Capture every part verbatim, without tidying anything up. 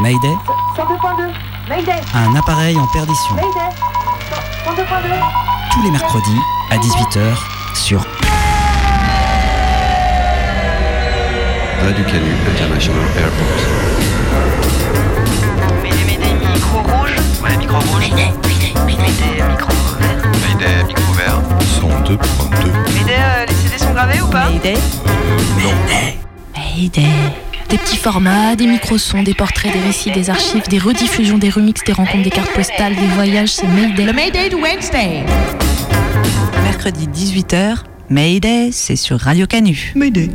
Mayday. cent deux virgule deux. Mayday. Un appareil en perdition. Mayday. cent deux virgule deux. Tous les mercredis à dix-huit heures sur Radio Canut International Airport. Mayday, Mayday, micro rouge. Ouais, micro rouge. Mayday, Mayday, Mayday, micro vert. Mayday, micro vert. cent deux virgule deux. Mayday, euh, les C D sont gravés ou pas? Mayday. Non. Mayday. Mayday. Des petits formats, des micro-sons, des portraits, des récits, des archives, des rediffusions, des remixes, des rencontres, des cartes postales, des voyages, c'est Mayday. Le Mayday de Wednesday. Mercredi dix-huit heures, Mayday, c'est sur Radio Canut. Mayday.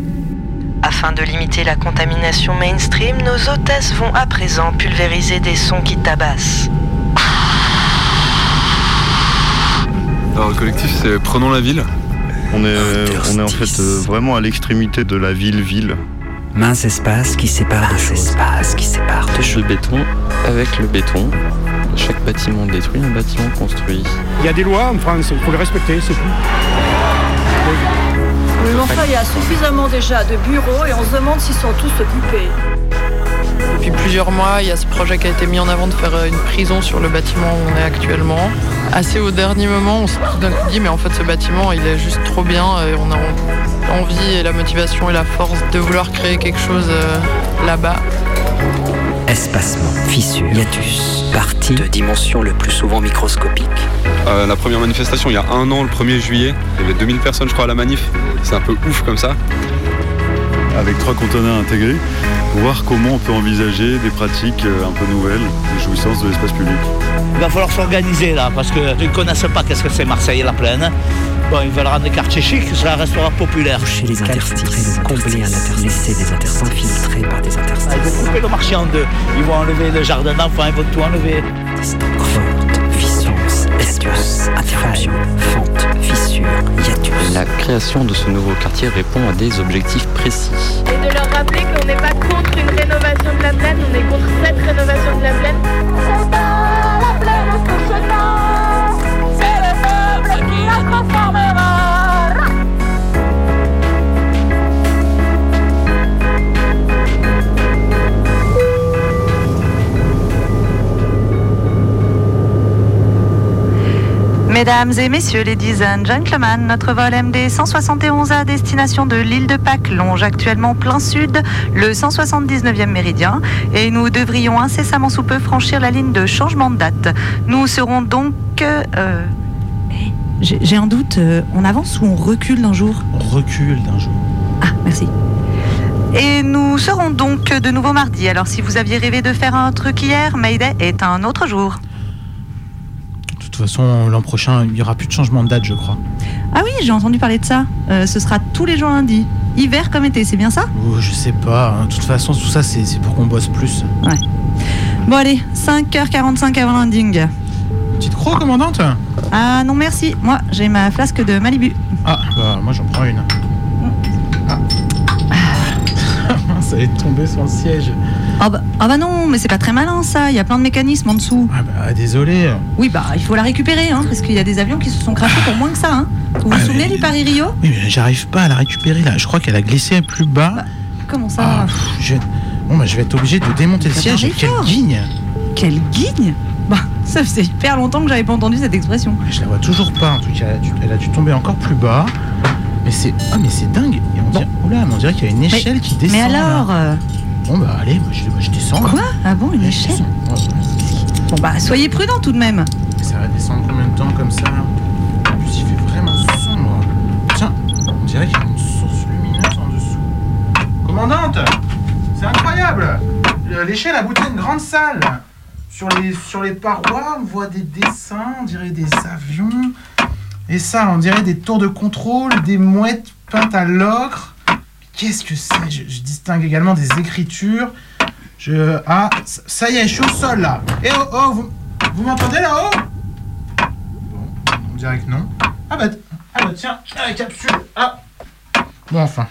Afin de limiter la contamination mainstream, nos hôtesses vont à présent pulvériser des sons qui tabassent. Alors le collectif, c'est Prenons la ville. On est, on est en fait euh, vraiment à l'extrémité de la ville-ville. Mince espace qui sépare Mince de choses. espace qui sépare de choses. Le béton avec le béton. Chaque bâtiment détruit, un bâtiment construit. Il y a des lois en France, il faut les respecter, c'est tout. Mais enfin, il y a suffisamment déjà de bureaux et on se demande s'ils sont tous occupés. Depuis plusieurs mois, il y a ce projet qui a été mis en avant de faire une prison sur le bâtiment où on est actuellement. Assez au dernier moment, on se dit mais en fait ce bâtiment il est juste trop bien et on a envie et la motivation et la force de vouloir créer quelque chose là-bas. Espacement, fissure, hiatus, partie de dimension le plus souvent microscopique. Euh, la première manifestation il y a un an, le premier juillet, il y avait deux mille personnes je crois à la manif, c'est un peu ouf comme ça. Avec trois conteneurs intégrés, voir comment on peut envisager des pratiques un peu nouvelles, des jouissances de l'espace public. Il va falloir s'organiser là, parce qu'ils ne connaissent pas qu'est-ce que c'est Marseille et la Plaine. Bon, ils veulent rendre les quartiers chics, ça restera populaire. Toucher les interstices, combler un interstice, laisser des interstices, infiltrer par des interstices. Ah, ils vont couper le marché en deux, ils vont enlever le jardin d'enfants, ils vont tout enlever. Fente, fissure, hiatus, interruption, fente, fissure, hiatus. La création de ce nouveau quartier répond à des objectifs précis. Et de leur rappeler qu'on n'est pas contre une rénovation de la plaine, on est contre cette rénovation de la plaine. C'est pas la plaine qu'on se bat, c'est le peuple qui la transformera. Mesdames et messieurs, ladies and gentlemen, notre vol M D cent soixante et onze à destination de l'île de Pâques longe actuellement plein sud le cent soixante-dix-neuvième méridien et nous devrions incessamment sous peu franchir la ligne de changement de date. Nous serons donc... Euh... J'ai, j'ai un doute, on avance ou on recule d'un jour ? On recule d'un jour. Ah, merci. Et nous serons donc de nouveau mardi. Alors si vous aviez rêvé de faire un truc hier, Mayday est un autre jour. De toute façon, l'an prochain, il n'y aura plus de changement de date, je crois. Ah oui, j'ai entendu parler de ça. Euh, ce sera tous les jours lundi. Hiver comme été, c'est bien ça ? Oh, je sais pas. De toute façon, tout ça, c'est, c'est pour qu'on bosse plus. Ouais. Bon, allez, cinq heures quarante-cinq avant l'ending. Petite croix, commandante ? Ah non, merci. Moi, j'ai ma flasque de Malibu. Ah, bah, moi, j'en prends une. Ah. Ça est tombé sur le siège. Ah bah, ah bah non, mais c'est pas très malin ça, il y a plein de mécanismes en dessous. Ah bah désolé. Oui bah il faut la récupérer hein, parce qu'il y a des avions qui se sont crashés pour moins que ça hein. Vous vous ah souvenez mais... du Paris-Rio ? Oui mais j'arrive pas à la récupérer là, je crois qu'elle a glissé plus bas. Bah, comment ça ? Ah, pff, je... Bon bah je vais être obligé de démonter le siège. Quelle guigne ! Quelle guigne ? Bah ça faisait hyper longtemps que j'avais pas entendu cette expression. Je la vois toujours pas, en tout cas elle a dû, elle a dû tomber encore plus bas. Mais c'est... Ah mais c'est dingue. Et on dirait... Bon. Oula, mais on dirait qu'il y a une échelle mais... qui descend. Mais alors là. Bon bah allez, moi je, moi je descends. Quoi là. Ah bon, une échelle ouais, ouais. Bon bah soyez prudents tout de même. Ça va descendre combien de temps comme ça là ? En plus il fait vraiment sombre. Tiens, on dirait qu'il y a une source lumineuse en dessous. Commandante, c'est incroyable. L'échelle aboutit à une grande salle. Sur les, sur les parois, on voit des dessins, on dirait des avions. Et ça, on dirait des tours de contrôle, des mouettes peintes à l'ocre. Qu'est-ce que c'est ? je, je distingue également des écritures. Je... Ah, ça y est, je suis au sol, là. Eh oh, oh, vous, vous m'entendez, là-haut ? Bon, on dirait que non. Ah bah, ah bah tiens, la capsule, ah ! Bon, enfin.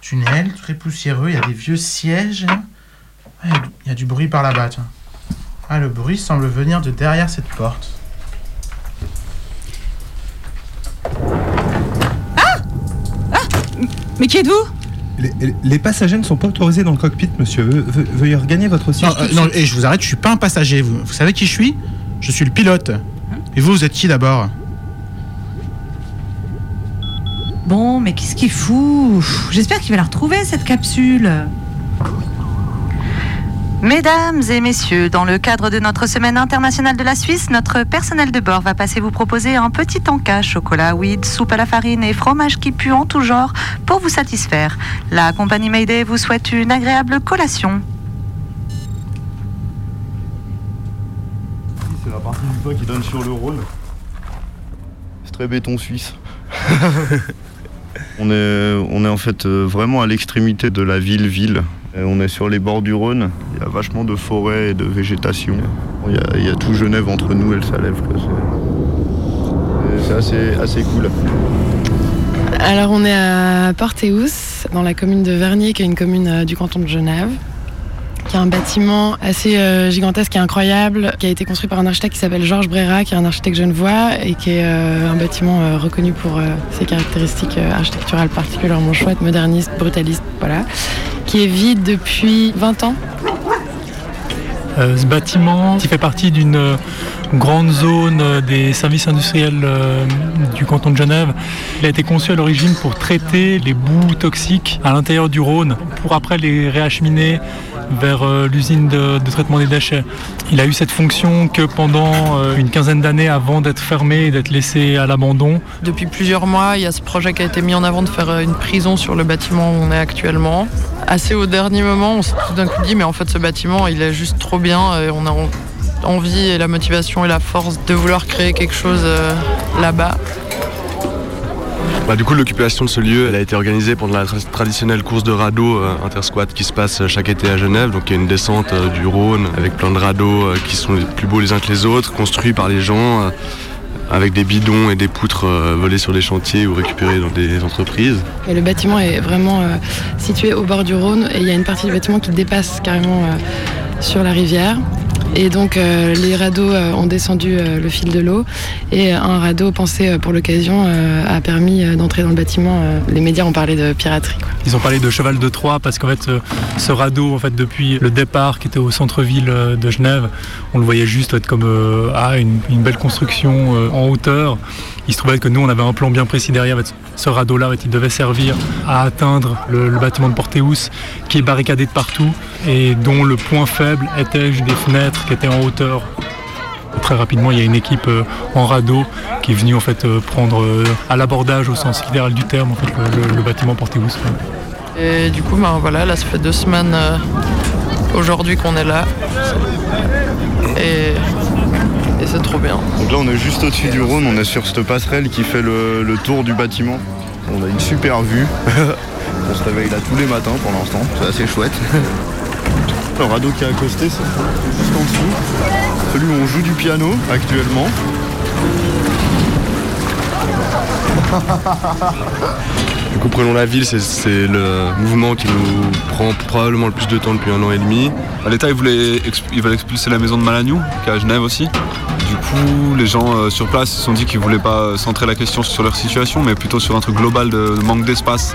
Tunnel, très poussiéreux, il y a des vieux sièges. Ah, il y a du bruit par là-bas, tiens. Ah, le bruit semble venir de derrière cette porte. Mais qui êtes-vous ? Les, les passagers ne sont pas autorisés dans le cockpit, monsieur. Ve, veuillez regagner votre siège. Non, euh, non, et je vous arrête, je ne suis pas un passager. Vous, vous savez qui je suis ? Je suis le pilote. Et vous, vous êtes qui d'abord ? Bon, mais qu'est-ce qu'il fout ? J'espère qu'il va la retrouver, cette capsule. Mesdames et messieurs, dans le cadre de notre semaine internationale de la Suisse, notre personnel de bord va passer vous proposer un petit encas chocolat, weed, soupe à la farine et fromage qui pue en tout genre pour vous satisfaire. La compagnie Mayday vous souhaite une agréable collation. C'est la partie du pont qui donne sur le Rhône. C'est très béton suisse. on, est, on est en fait vraiment à l'extrémité de la ville-ville. On est sur les bords du Rhône, il y a vachement de forêts et de végétation. Il y a, il y a tout Genève entre nous et le Salève. C'est, c'est assez, assez cool. Alors on est à Porteous, dans la commune de Vernier, qui est une commune du canton de Genève, qui a un bâtiment assez euh, gigantesque et incroyable, qui a été construit par un architecte qui s'appelle Georges Brera, qui est un architecte genevois, et qui est euh, un bâtiment euh, reconnu pour euh, ses caractéristiques euh, architecturales particulièrement chouettes, modernistes, brutalistes, voilà. Qui est vide depuis vingt ans. Euh, ce bâtiment qui fait partie d'une grande zone des services industriels euh, du canton de Genève. Il a été conçu à l'origine pour traiter les boues toxiques à l'intérieur du Rhône, pour après les réacheminer vers euh, l'usine de, de traitement des déchets. Il a eu cette fonction que pendant euh, une quinzaine d'années avant d'être fermé et d'être laissé à l'abandon. Depuis plusieurs mois, il y a ce projet qui a été mis en avant de faire une prison sur le bâtiment où on est actuellement. Assez au dernier moment, on s'est tout d'un coup dit mais en fait ce bâtiment il est juste trop bien et on a envie et la motivation et la force de vouloir créer quelque chose euh, là-bas. Bah, du coup l'occupation de ce lieu elle a été organisée pendant la tra- traditionnelle course de radeaux euh, intersquat qui se passe chaque été à Genève. Donc il y a une descente euh, du Rhône avec plein de radeaux euh, qui sont plus beaux les uns que les autres, construits par les gens euh, avec des bidons et des poutres euh, volées sur des chantiers ou récupérées dans des entreprises. Et le bâtiment est vraiment euh, situé au bord du Rhône et il y a une partie du bâtiment qui dépasse carrément euh, sur la rivière. Et donc euh, les radeaux euh, ont descendu euh, le fil de l'eau et un radeau pensé euh, pour l'occasion euh, a permis euh, d'entrer dans le bâtiment. Euh, les médias ont parlé de piraterie, quoi. Ils ont parlé de cheval de Troie parce qu'en fait euh, ce radeau en fait depuis le départ qui était au centre-ville euh, de Genève, on le voyait juste être comme euh, ah, une, une belle construction euh, en hauteur. Il se trouvait que nous on avait un plan bien précis derrière. Ce radeau-là, il devait servir à atteindre le, le bâtiment de Porteous qui est barricadé de partout et dont le point faible était des fenêtres qui étaient en hauteur. Très rapidement, il y a une équipe en radeau qui est venue en fait prendre à l'abordage au sens littéral du terme en fait, le, le bâtiment Porteous. Et du coup, ben voilà, là ça fait deux semaines euh, aujourd'hui qu'on est là. Et... Et c'est trop bien. Donc là on est juste au-dessus du Rhône, on est sur cette passerelle qui fait le, le tour du bâtiment. On a une super vue. On se réveille là tous les matins pour l'instant, c'est assez chouette. Le radeau qui a accosté, c'est juste en dessous. Celui où on joue du piano actuellement. Du coup Prenons la ville, c'est, c'est le mouvement qui nous prend probablement le plus de temps depuis un an et demi. À l'État ils voulaient exp- ils veulent expulser la maison de Malagnou, qui est à Genève aussi. Du coup les gens euh, sur place se sont dit qu'ils voulaient pas centrer la question sur leur situation mais plutôt sur un truc global de, de manque d'espace,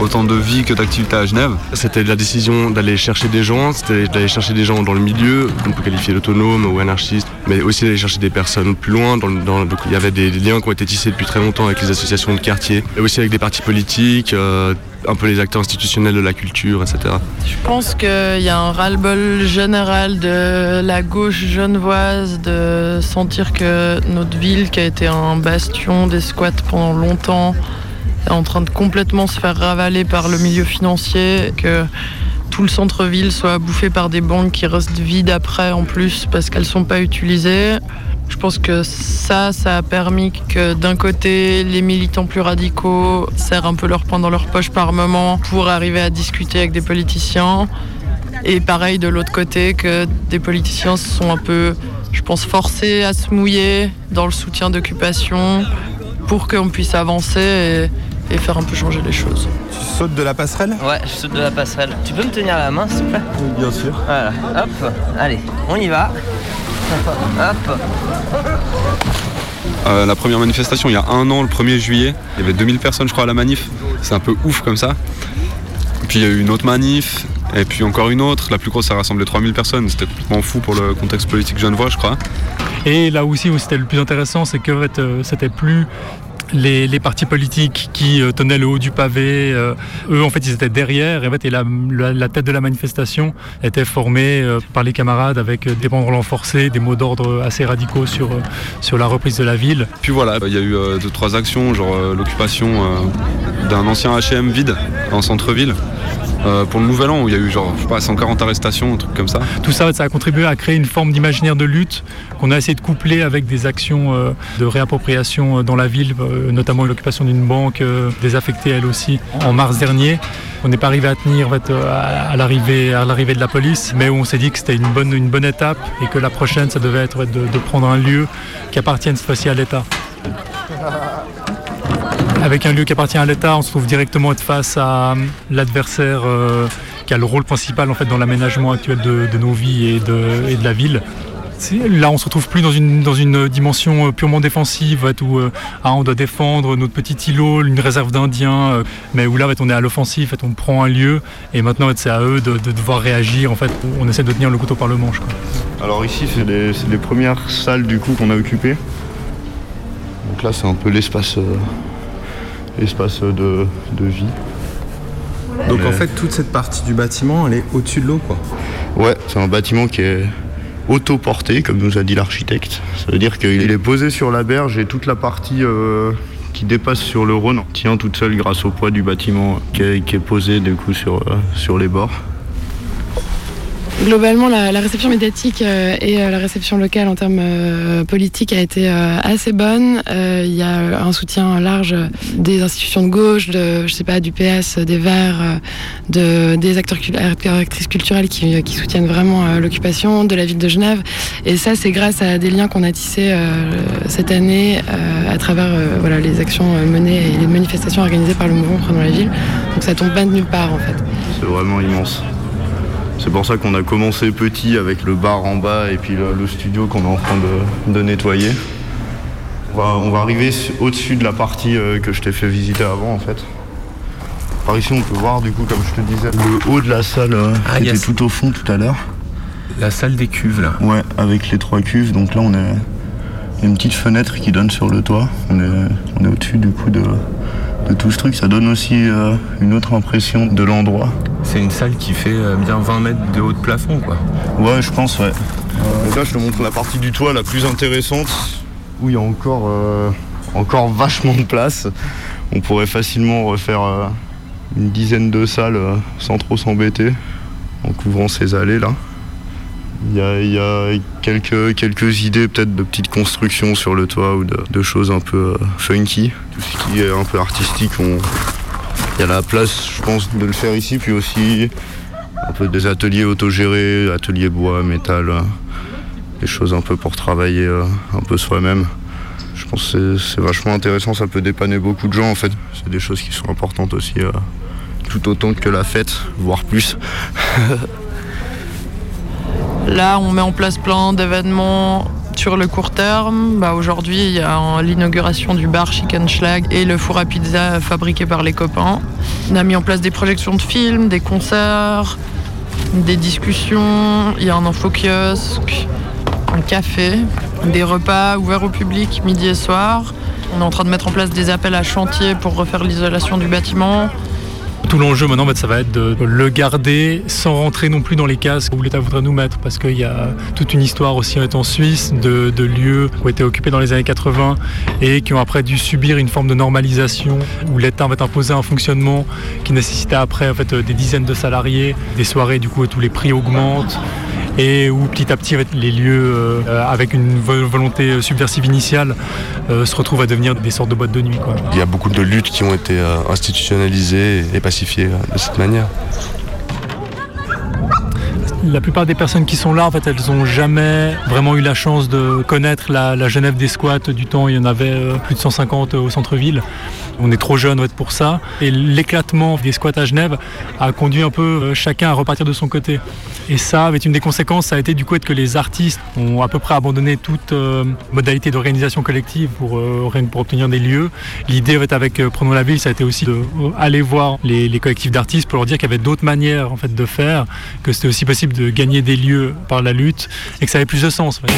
autant de vie que d'activité à Genève. C'était la décision d'aller chercher des gens, c'était d'aller chercher des gens dans le milieu, qu'on peut qualifier d'autonomes ou anarchistes, mais aussi d'aller chercher des personnes plus loin. Dans, dans, donc il y avait des liens qui ont été tissés depuis très longtemps avec les associations de quartier et aussi avec des partis politiques. Euh, un peu les acteurs institutionnels de la culture, et cetera. Je pense qu'il y a un ras-le-bol général de la gauche genevoise de sentir que notre ville, qui a été un bastion des squats pendant longtemps, est en train de complètement se faire ravaler par le milieu financier, que tout le centre-ville soit bouffé par des banques qui restent vides après en plus parce qu'elles ne sont pas utilisées. Je pense que ça, ça a permis que d'un côté, les militants plus radicaux serrent un peu leur poing dans leur poche par moment pour arriver à discuter avec des politiciens. Et pareil de l'autre côté, que des politiciens se sont un peu, je pense, forcés à se mouiller dans le soutien d'occupation pour qu'on puisse avancer et, et faire un peu changer les choses. Tu sautes de la passerelle ? Ouais, je saute de la passerelle. Tu peux me tenir la main, s'il te plaît ? Bien sûr. Voilà, hop, allez, on y va. Hop. Euh, la première manifestation il y a un an, le premier juillet, il y avait deux mille personnes je crois à la manif, c'est un peu ouf comme ça. Puis il y a eu une autre manif, et puis encore une autre. La plus grosse, ça rassemblait trois mille personnes. C'était complètement fou pour le contexte politique genevois, je crois. Et là aussi, où c'était le plus intéressant, c'est que en fait, c'était plus... Les, les partis politiques qui euh, tenaient le haut du pavé, euh, eux en fait ils étaient derrière et, en fait, et la, la, la tête de la manifestation était formée euh, par les camarades avec des banderoles renforcées, des mots d'ordre assez radicaux sur, euh, sur la reprise de la ville. Puis voilà, il y a eu euh, deux trois actions, genre euh, l'occupation euh, d'un ancien H et M vide en centre-ville. Euh, pour le Nouvel An, où il y a eu genre, je sais pas, cent quarante arrestations, un truc comme ça. Tout ça, ça a contribué à créer une forme d'imaginaire de lutte qu'on a essayé de coupler avec des actions euh, de réappropriation dans la ville, euh, notamment l'occupation d'une banque euh, désaffectée elle aussi en mars dernier. On n'est pas arrivé à tenir en fait, à, à, l'arrivée, à l'arrivée de la police, mais où on s'est dit que c'était une bonne, une bonne étape et que la prochaine, ça devait être de, de prendre un lieu qui appartienne cette fois-ci à l'État. Avec un lieu qui appartient à l'État, on se trouve directement être face à l'adversaire euh, qui a le rôle principal en fait, dans l'aménagement actuel de, de nos vies et de, et de la ville. Là, on ne se retrouve plus dans une, dans une dimension purement défensive où euh, ah, on doit défendre notre petit îlot, une réserve d'Indiens, euh, mais où là, en fait, on est à l'offensive, en fait, on prend un lieu et maintenant, en fait, c'est à eux de, de devoir réagir. En fait, on essaie de tenir le couteau par le manche, quoi. Alors ici, c'est les, c'est les premières salles du coup qu'on a occupées. Donc là, c'est un peu l'espace... Euh... espace de, de vie. Donc en fait, toute cette partie du bâtiment, elle est au-dessus de l'eau, quoi. Ouais, c'est un bâtiment qui est autoporté, comme nous a dit l'architecte. Ça veut dire qu'il est posé sur la berge et toute la partie euh, qui dépasse sur le Rhône tient toute seule grâce au poids du bâtiment qui est, qui est posé du coup sur, euh, sur les bords. Globalement, la, la réception médiatique euh, et euh, la réception locale en termes euh, politiques a été euh, assez bonne. Il euh, y a un soutien large des institutions de gauche, de, je sais pas, du P S, des Verts, de, des acteurs, actrices culturelles qui, qui soutiennent vraiment euh, l'occupation, de la ville de Genève. Et ça, c'est grâce à des liens qu'on a tissés euh, cette année euh, à travers euh, voilà, les actions menées et les manifestations organisées par le mouvement Prenons la ville. Donc ça tombe pas de nulle part, en fait. C'est vraiment immense. C'est pour ça qu'on a commencé petit avec le bar en bas et puis le, le studio qu'on est en train de, de nettoyer. On va, on va arriver au-dessus de la partie que je t'ai fait visiter avant, en fait. Par ici, on peut voir, du coup, comme je te disais, le haut de la salle ah, qui était tout au fond tout à l'heure. La salle des cuves, là. Ouais, avec les trois cuves. Donc là, on a une petite fenêtre qui donne sur le toit. On est, on est au-dessus, du coup, de... de tout ce truc, ça donne aussi euh, une autre impression de l'endroit. C'est une salle qui fait euh, bien vingt mètres de haut de plafond, quoi. Ouais, je pense, ouais. Euh, là, je te montre la partie du toit la plus intéressante, où il y a encore, euh, encore vachement de place. On pourrait facilement refaire euh, une dizaine de salles euh, sans trop s'embêter, en couvrant ces allées, là. Il y a, il y a quelques, quelques idées peut-être de petites constructions sur le toit ou de, de choses un peu euh, funky. Tout ce qui est un peu artistique, on... il y a la place, je pense, de le faire ici. Puis aussi un peu des ateliers autogérés, ateliers bois, métal, euh, des choses un peu pour travailler euh, un peu soi-même. Je pense que c'est, c'est vachement intéressant, ça peut dépanner beaucoup de gens en fait. C'est des choses qui sont importantes aussi, euh, tout autant que la fête, voire plus. Là, on met en place plein d'événements sur le court terme. Bah, aujourd'hui, il y a un, l'inauguration du bar Chicken Schlag et le four à pizza fabriqué par les copains. On a mis en place des projections de films, des concerts, des discussions. Il y a un info-kiosque, un café, des repas ouverts au public midi et soir. On est en train de mettre en place des appels à chantier pour refaire l'isolation du bâtiment. Tout l'enjeu maintenant, ça va être de le garder sans rentrer non plus dans les cases où l'État voudrait nous mettre, parce qu'il y a toute une histoire aussi en Suisse de, de lieux qui ont été occupés dans les années quatre-vingts et qui ont après dû subir une forme de normalisation où l'État va imposer un fonctionnement qui nécessitait après en fait, des dizaines de salariés, des soirées du coup où tous les prix augmentent. Et où petit à petit les lieux euh, avec une volonté subversive initiale euh, se retrouvent à devenir des sortes de boîtes de nuit, quoi. Il y a beaucoup de luttes qui ont été euh, institutionnalisées et pacifiées euh, de cette manière. La plupart des personnes qui sont là, en fait, elles n'ont jamais vraiment eu la chance de connaître la, la Genève des squats. Du temps, il y en avait plus de cent cinquante au centre-ville. On est trop jeune ouais, pour ça. Et l'éclatement des squats à Genève a conduit un peu chacun à repartir de son côté. Et ça, avec une des conséquences, ça a été du coup que les artistes ont à peu près abandonné toute euh, modalité d'organisation collective pour, euh, pour obtenir des lieux. L'idée en fait, avec euh, Prenons la ville, ça a été aussi d'aller voir les, les collectifs d'artistes pour leur dire qu'il y avait d'autres manières en fait, de faire, que c'était aussi possible de gagner des lieux par la lutte et que ça avait plus de sens. En fait.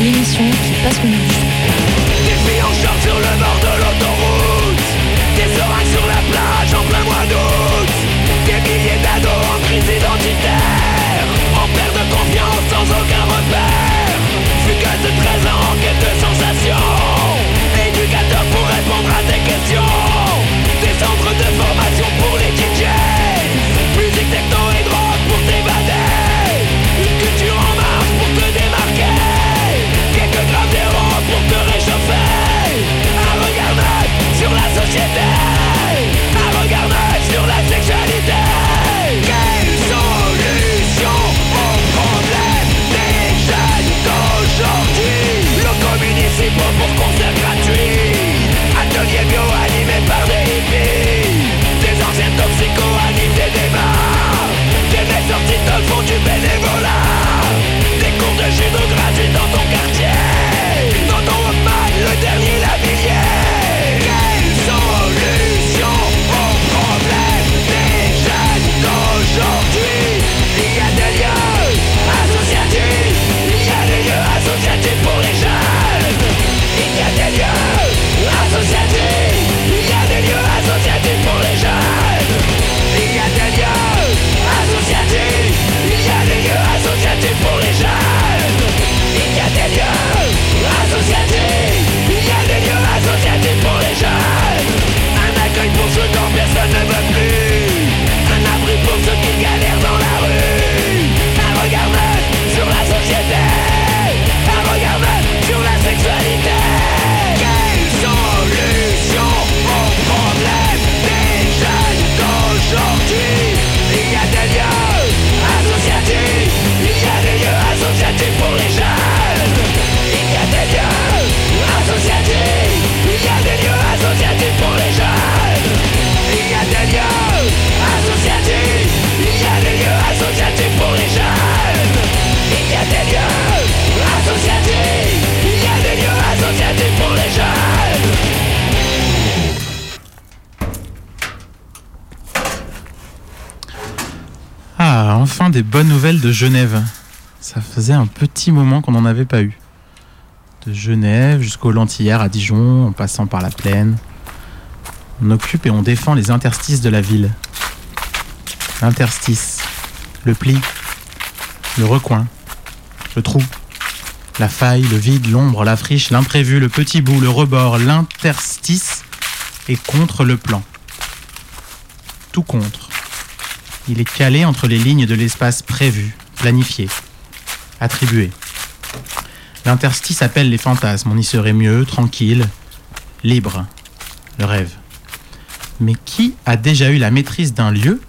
L'émission qui passe le midi. Des filles en short sur le bord de l'autoroute, des orages sur la plage en plein mois d'août, des milliers d'ados en crise identitaire, en perte de confiance sans aucun repère, fugueuse de treize ans en quête de sensations, éducateur pour répondre à tes questions, des centres de formation pour les D Js, musique techno et drogue pour t'évader, une culture en marche pour te démarquer. Grave des ronds pour te réchauffer, un regard neuf sur la société, un regard neuf sur la sexualité. Quelle solution au problème des jeunes d'aujourd'hui? Locaux municipaux pour concerts gratuits, ateliers bio animés par des hippies, des anciens toxicos animent des débats, des vrais sortiteurs font du bénévolat. Cours de judo gratuit dans ton quartier, dans ton Walkman, le dernier Lavilliers. Quelle solution au problème des jeunes d'aujourd'hui? Il y a des lieux associatifs, il y a des lieux associatifs pour les jeunes. Il y a des lieux associatifs, il y a des lieux associatifs pour les jeunes. Il y a des lieux associatifs, il y a des lieux associatifs pour les jeunes. Des bonnes nouvelles de Genève. Ça faisait un petit moment qu'on n'en avait pas eu. De Genève jusqu'aux Lentillères à Dijon, en passant par la Plaine. On occupe et on défend les interstices de la ville. L'interstice, le pli, le recoin, le trou, la faille, le vide, l'ombre, la friche, l'imprévu, le petit bout, le rebord, l'interstice est contre le plan. Tout contre. Il est calé entre les lignes de l'espace prévu, planifié, attribué. L'interstice appelle les fantasmes, on y serait mieux, tranquille, libre, le rêve. Mais qui a déjà eu la maîtrise d'un lieu,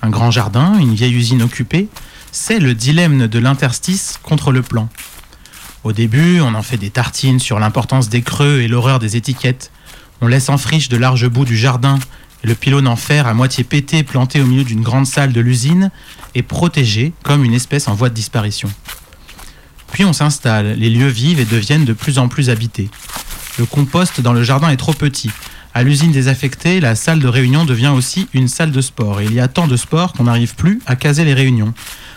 un grand jardin, une vieille usine occupée? C'est le dilemme de l'interstice contre le plan. Au début, on en fait des tartines sur l'importance des creux et l'horreur des étiquettes. On laisse en friche de larges bouts du jardin, le pylône en fer à moitié pété, planté au milieu d'une grande salle de l'usine, est protégé comme une espèce en voie de disparition. Puis on s'installe, les lieux vivent et deviennent de plus en plus habités. Le compost dans le jardin est trop petit. À l'usine désaffectée, la salle de réunion devient aussi une salle de sport. Et il y a tant de sport qu'on n'arrive plus à caser les réunions.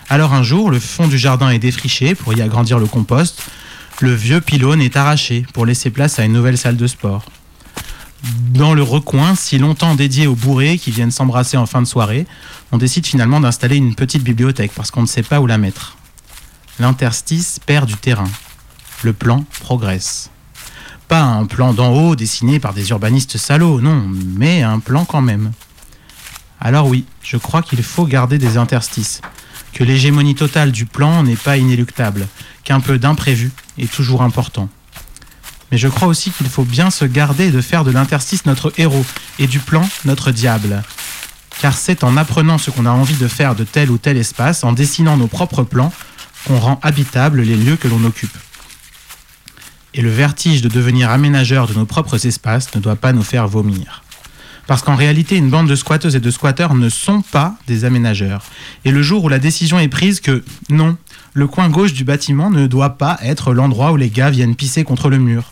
Alors un jour, le fond du jardin est défriché pour y agrandir le compost. Le vieux pylône est arraché pour laisser place à une nouvelle salle de sport. Dans le recoin, si longtemps dédié aux bourrés qui viennent s'embrasser en fin de soirée, on décide finalement d'installer une petite bibliothèque parce qu'on ne sait pas où la mettre. L'interstice perd du terrain. Le plan progresse. Pas un plan d'en haut dessiné par des urbanistes salauds, non, mais un plan quand même. Alors oui, je crois qu'il faut garder des interstices. Que l'hégémonie totale du plan n'est pas inéluctable, qu'un peu d'imprévu est toujours important. mais je crois aussi qu'il faut bien se garder de faire de l'interstice notre héros et du plan notre diable. Car c'est en apprenant ce qu'on a envie de faire de tel ou tel espace, en dessinant nos propres plans, qu'on rend habitables les lieux que l'on occupe. Et le vertige de devenir aménageur de nos propres espaces ne doit pas nous faire vomir. Parce qu'en réalité, une bande de squatteuses et de squatteurs ne sont pas des aménageurs. Et le jour où la décision est prise que, non, le coin gauche du bâtiment ne doit pas être l'endroit où les gars viennent pisser contre le mur.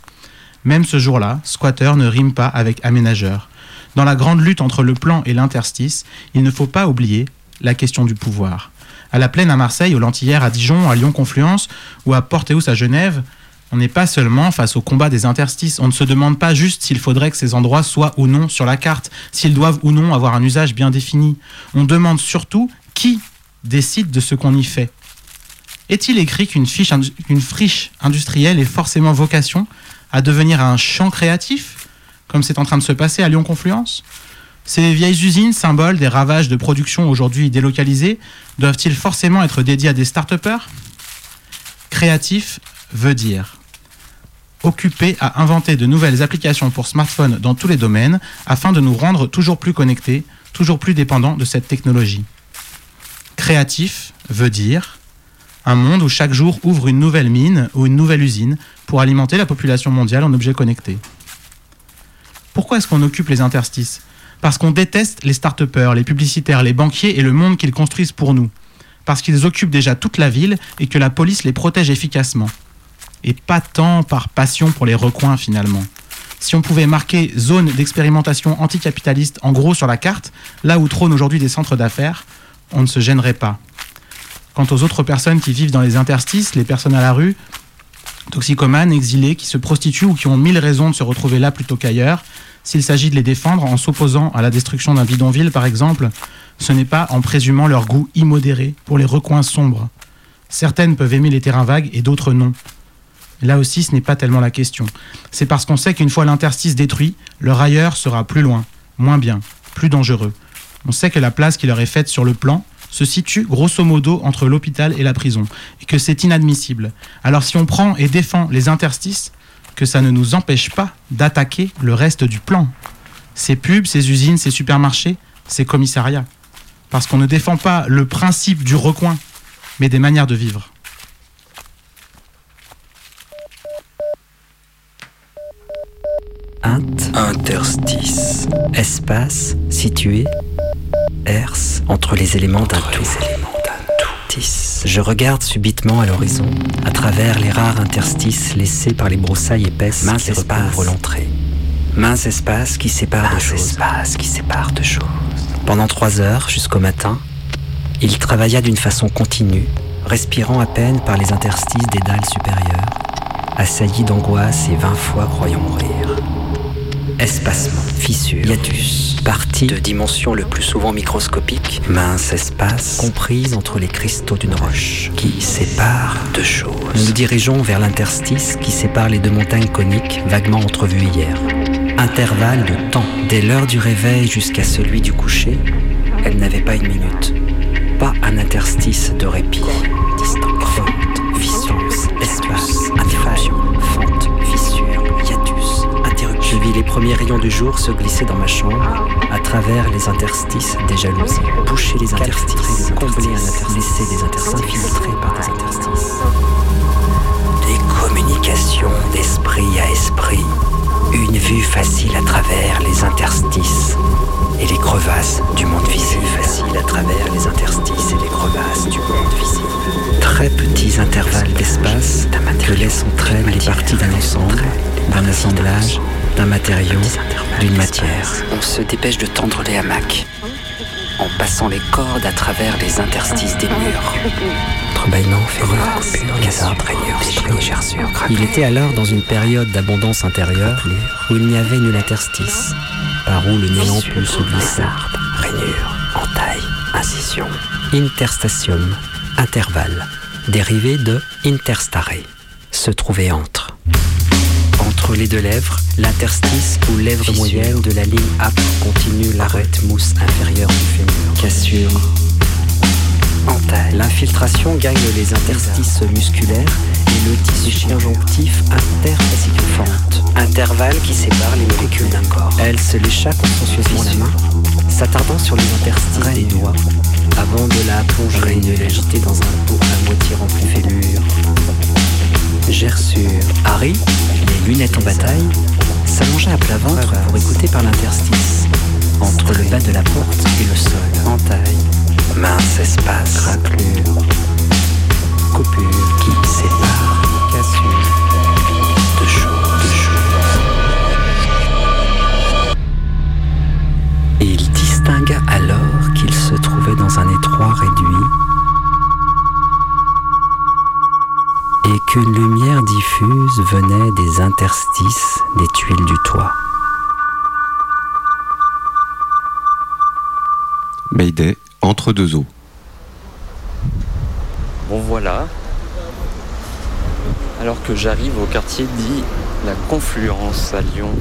Même ce jour-là, squatteur ne rime pas avec aménageur. Dans la grande lutte entre le plan et l'interstice, il ne faut pas oublier la question du pouvoir. À la Plaine à Marseille, aux Lentillères à Dijon, à Lyon-Confluence ou à Porteous à Genève, on n'est pas seulement face au combat des interstices, on ne se demande pas juste s'il faudrait que ces endroits soient ou non sur la carte, s'ils doivent ou non avoir un usage bien défini. On demande surtout qui décide de ce qu'on y fait. Est-il écrit qu'une fiche, une friche industrielle ait forcément vocation à devenir un champ créatif, comme c'est en train de se passer à Lyon-Confluence ? Ces vieilles usines, symboles des ravages de production aujourd'hui délocalisés, doivent-ils forcément être dédiés à des start-upers ? Créatif veut dire occupé à inventer de nouvelles applications pour smartphones dans tous les domaines afin de nous rendre toujours plus connectés, toujours plus dépendants de cette technologie. Créatif veut dire un monde où chaque jour ouvre une nouvelle mine ou une nouvelle usine pour alimenter la population mondiale en objets connectés. Pourquoi est-ce qu'on occupe les interstices ? Parce qu'on déteste les start-upers, les publicitaires, les banquiers et le monde qu'ils construisent pour nous. Parce qu'ils occupent déjà toute la ville et que la police les protège efficacement. Et pas tant par passion pour les recoins finalement. Si on pouvait marquer zone d'expérimentation anticapitaliste en gros sur la carte, là où trônent aujourd'hui des centres d'affaires, on ne se gênerait pas. Quant aux autres personnes qui vivent dans les interstices, les personnes à la rue, toxicomanes, exilés, qui se prostituent ou qui ont mille raisons de se retrouver là plutôt qu'ailleurs, s'il s'agit de les défendre en s'opposant à la destruction d'un bidonville par exemple, ce n'est pas en présumant leur goût immodéré pour les recoins sombres. Certaines peuvent aimer les terrains vagues et d'autres non. Là aussi, ce n'est pas tellement la question. C'est parce qu'on sait qu'une fois l'interstice détruit, leur ailleurs sera plus loin, moins bien, plus dangereux. On sait que la place qui leur est faite sur le plan se situe grosso modo entre l'hôpital et la prison, et que c'est inadmissible. Alors si on prend et défend les interstices, que ça ne nous empêche pas d'attaquer le reste du plan. Ces pubs, ces usines, ces supermarchés, ces commissariats. Parce qu'on ne défend pas le principe du recoin, mais des manières de vivre. Interstice. Espace situé herse entre les éléments d'un tout. tout. Je regarde subitement à l'horizon, à travers les rares interstices laissés par les broussailles épaisses mince qui espace. Recouvrent l'entrée. Mince espace qui sépare mince de choses. espace qui sépare de choses. Pendant trois heures, jusqu'au matin, il travailla d'une façon continue, respirant à peine par les interstices des dalles supérieures, assailli d'angoisse et vingt fois croyant mourir. Espacement, fissure, hiatus, partie de dimension le plus souvent microscopique, mince espace, comprise entre les cristaux d'une roche, qui sépare deux choses. Nous nous dirigeons vers l'interstice qui sépare les deux montagnes coniques vaguement entrevues hier. Intervalle de temps, dès l'heure du réveil jusqu'à celui du coucher, elle n'avait pas une minute, pas un interstice de répit. Distant, faute, fissure, espace, interruption, fente, fissure, hiatus. Je vis les premiers rayons du jour se glisser dans ma chambre, à travers les interstices des jalousies. Boucher les interstices, combler un interstice, laisser des interstices, filtrer par des interstices. Des communications d'esprit à esprit, une vue facile à travers les interstices et les crevasses du monde visible. Facile à travers les interstices et les crevasses du monde visible. Très petits intervalles d'espace que laissent entraîner les parties d'un ensemble, d'un assemblage, d'un matériau, d'une matière. On se dépêche de tendre les hamacs, en passant les cordes à travers les interstices des murs. Entrebâillement, ferrure, coupure, cassure, rainure, déchets, gerçures, craquelures. Il était alors dans une période d'abondance intérieure où il n'y avait nul interstice, par où le néant peut se glisser. Rainure, entaille, incision. Interstitium, intervalle, dérivé de interstare, se trouver entre. Entre les deux lèvres, l'interstice ou lèvre fissure. Moyenne de la ligne âpre continue l'arête mousse inférieure du fémur. Cassure, mentale. L'infiltration gagne les interstices musculaires et le tissu injonctif interfaciforme, intervalle qui sépare les molécules d'un corps. Elle se lécha consciencieusement la main, s'attardant sur les interstices Rain des doigts, avant de la plonger et de l'agiter dans un pot à moitié rempli de fêlure. Gerçure. Harry, les lunettes en bataille, s'allongea à plat ventre pour écouter par l'interstice, entre le bas de la porte et le sol. Entaille, mince espace, raclure, coupure qui sépare, cassure, de choses, de choses. Il distingua alors qu'il se trouvait dans un étroit réduit et qu'une lumière diffuse venait des interstices des tuiles du toit. Mayday, entre deux eaux. Bon voilà, alors que j'arrive au quartier dit la Confluence à Lyon.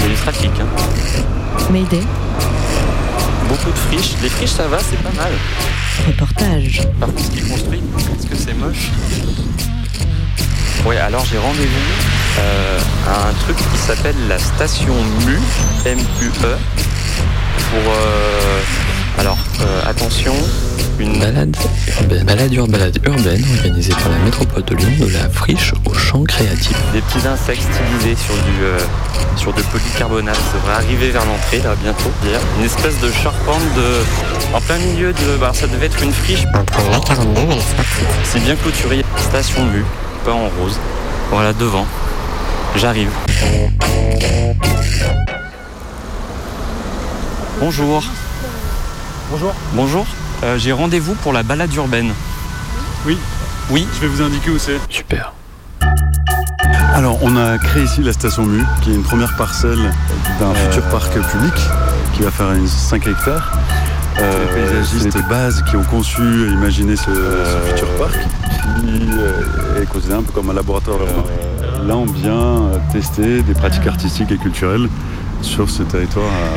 Il y a du trafic, hein. Mayday. Beaucoup de friches. Les friches, ça va, c'est pas mal. Reportage. Par contre, ce qu'ils construisent, est-ce que c'est moche ? Ouais, alors j'ai rendez-vous Euh, un truc qui s'appelle la Station M U, M U E, pour, euh, alors, euh, attention, une balade urbaine, balade urbaine, balade urbaine organisée par la métropole de Lyon, de la friche au champ créatif. Des petits insectes stylisés sur du, euh, sur du polycarbonate, ça devrait arriver vers l'entrée, là, bientôt, hier. Une espèce de charpente de, en plein milieu de, bah, ça devait être une friche. C'est bien clôturé, Station M U, pas en rose, voilà, devant. J'arrive. Bonjour. Bonjour. Bonjour. Euh, j'ai rendez-vous pour la balade urbaine. Oui. Oui. Je vais vous indiquer où c'est. Super. Alors, on a créé ici la Station M U, qui est une première parcelle d'un euh... futur parc public qui va faire cinq hectares. Euh, les paysagistes de base qui ont conçu et imaginé ce, euh... ce futur parc, qui est considéré un peu comme un laboratoire urbain. Euh... Là, on vient tester des pratiques artistiques et culturelles sur ce territoire, à,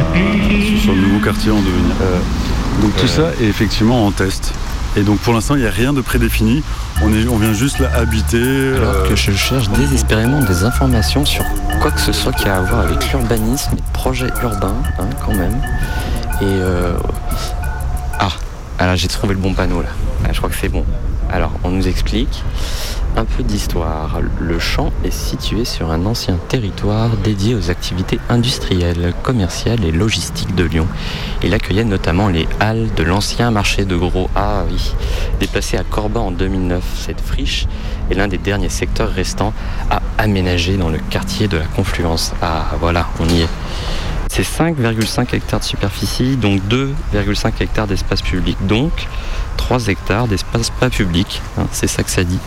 sur le nouveau quartier en devenir. Euh, donc tout ça est effectivement en test. Et donc pour l'instant, il n'y a rien de prédéfini. On, est, on vient juste là habiter. Alors euh, que je cherche désespérément des informations sur quoi que ce soit qui a à voir avec l'urbanisme, les projets urbains, hein, quand même. Et euh... ah, alors j'ai trouvé le bon panneau là. Ah, je crois que c'est bon. Alors, on nous explique un peu d'histoire. Le champ est situé sur un ancien territoire dédié aux activités industrielles, commerciales et logistiques de Lyon. Il accueillait notamment les halles de l'ancien marché de gros. Ah oui, déplacé à Corbas en deux mille neuf, cette friche est l'un des derniers secteurs restants à aménager dans le quartier de la Confluence. Ah voilà, on y est. C'est cinq virgule cinq hectares de superficie, donc deux virgule cinq hectares d'espace public, donc trois hectares d'espace pas public, hein, c'est ça que ça dit.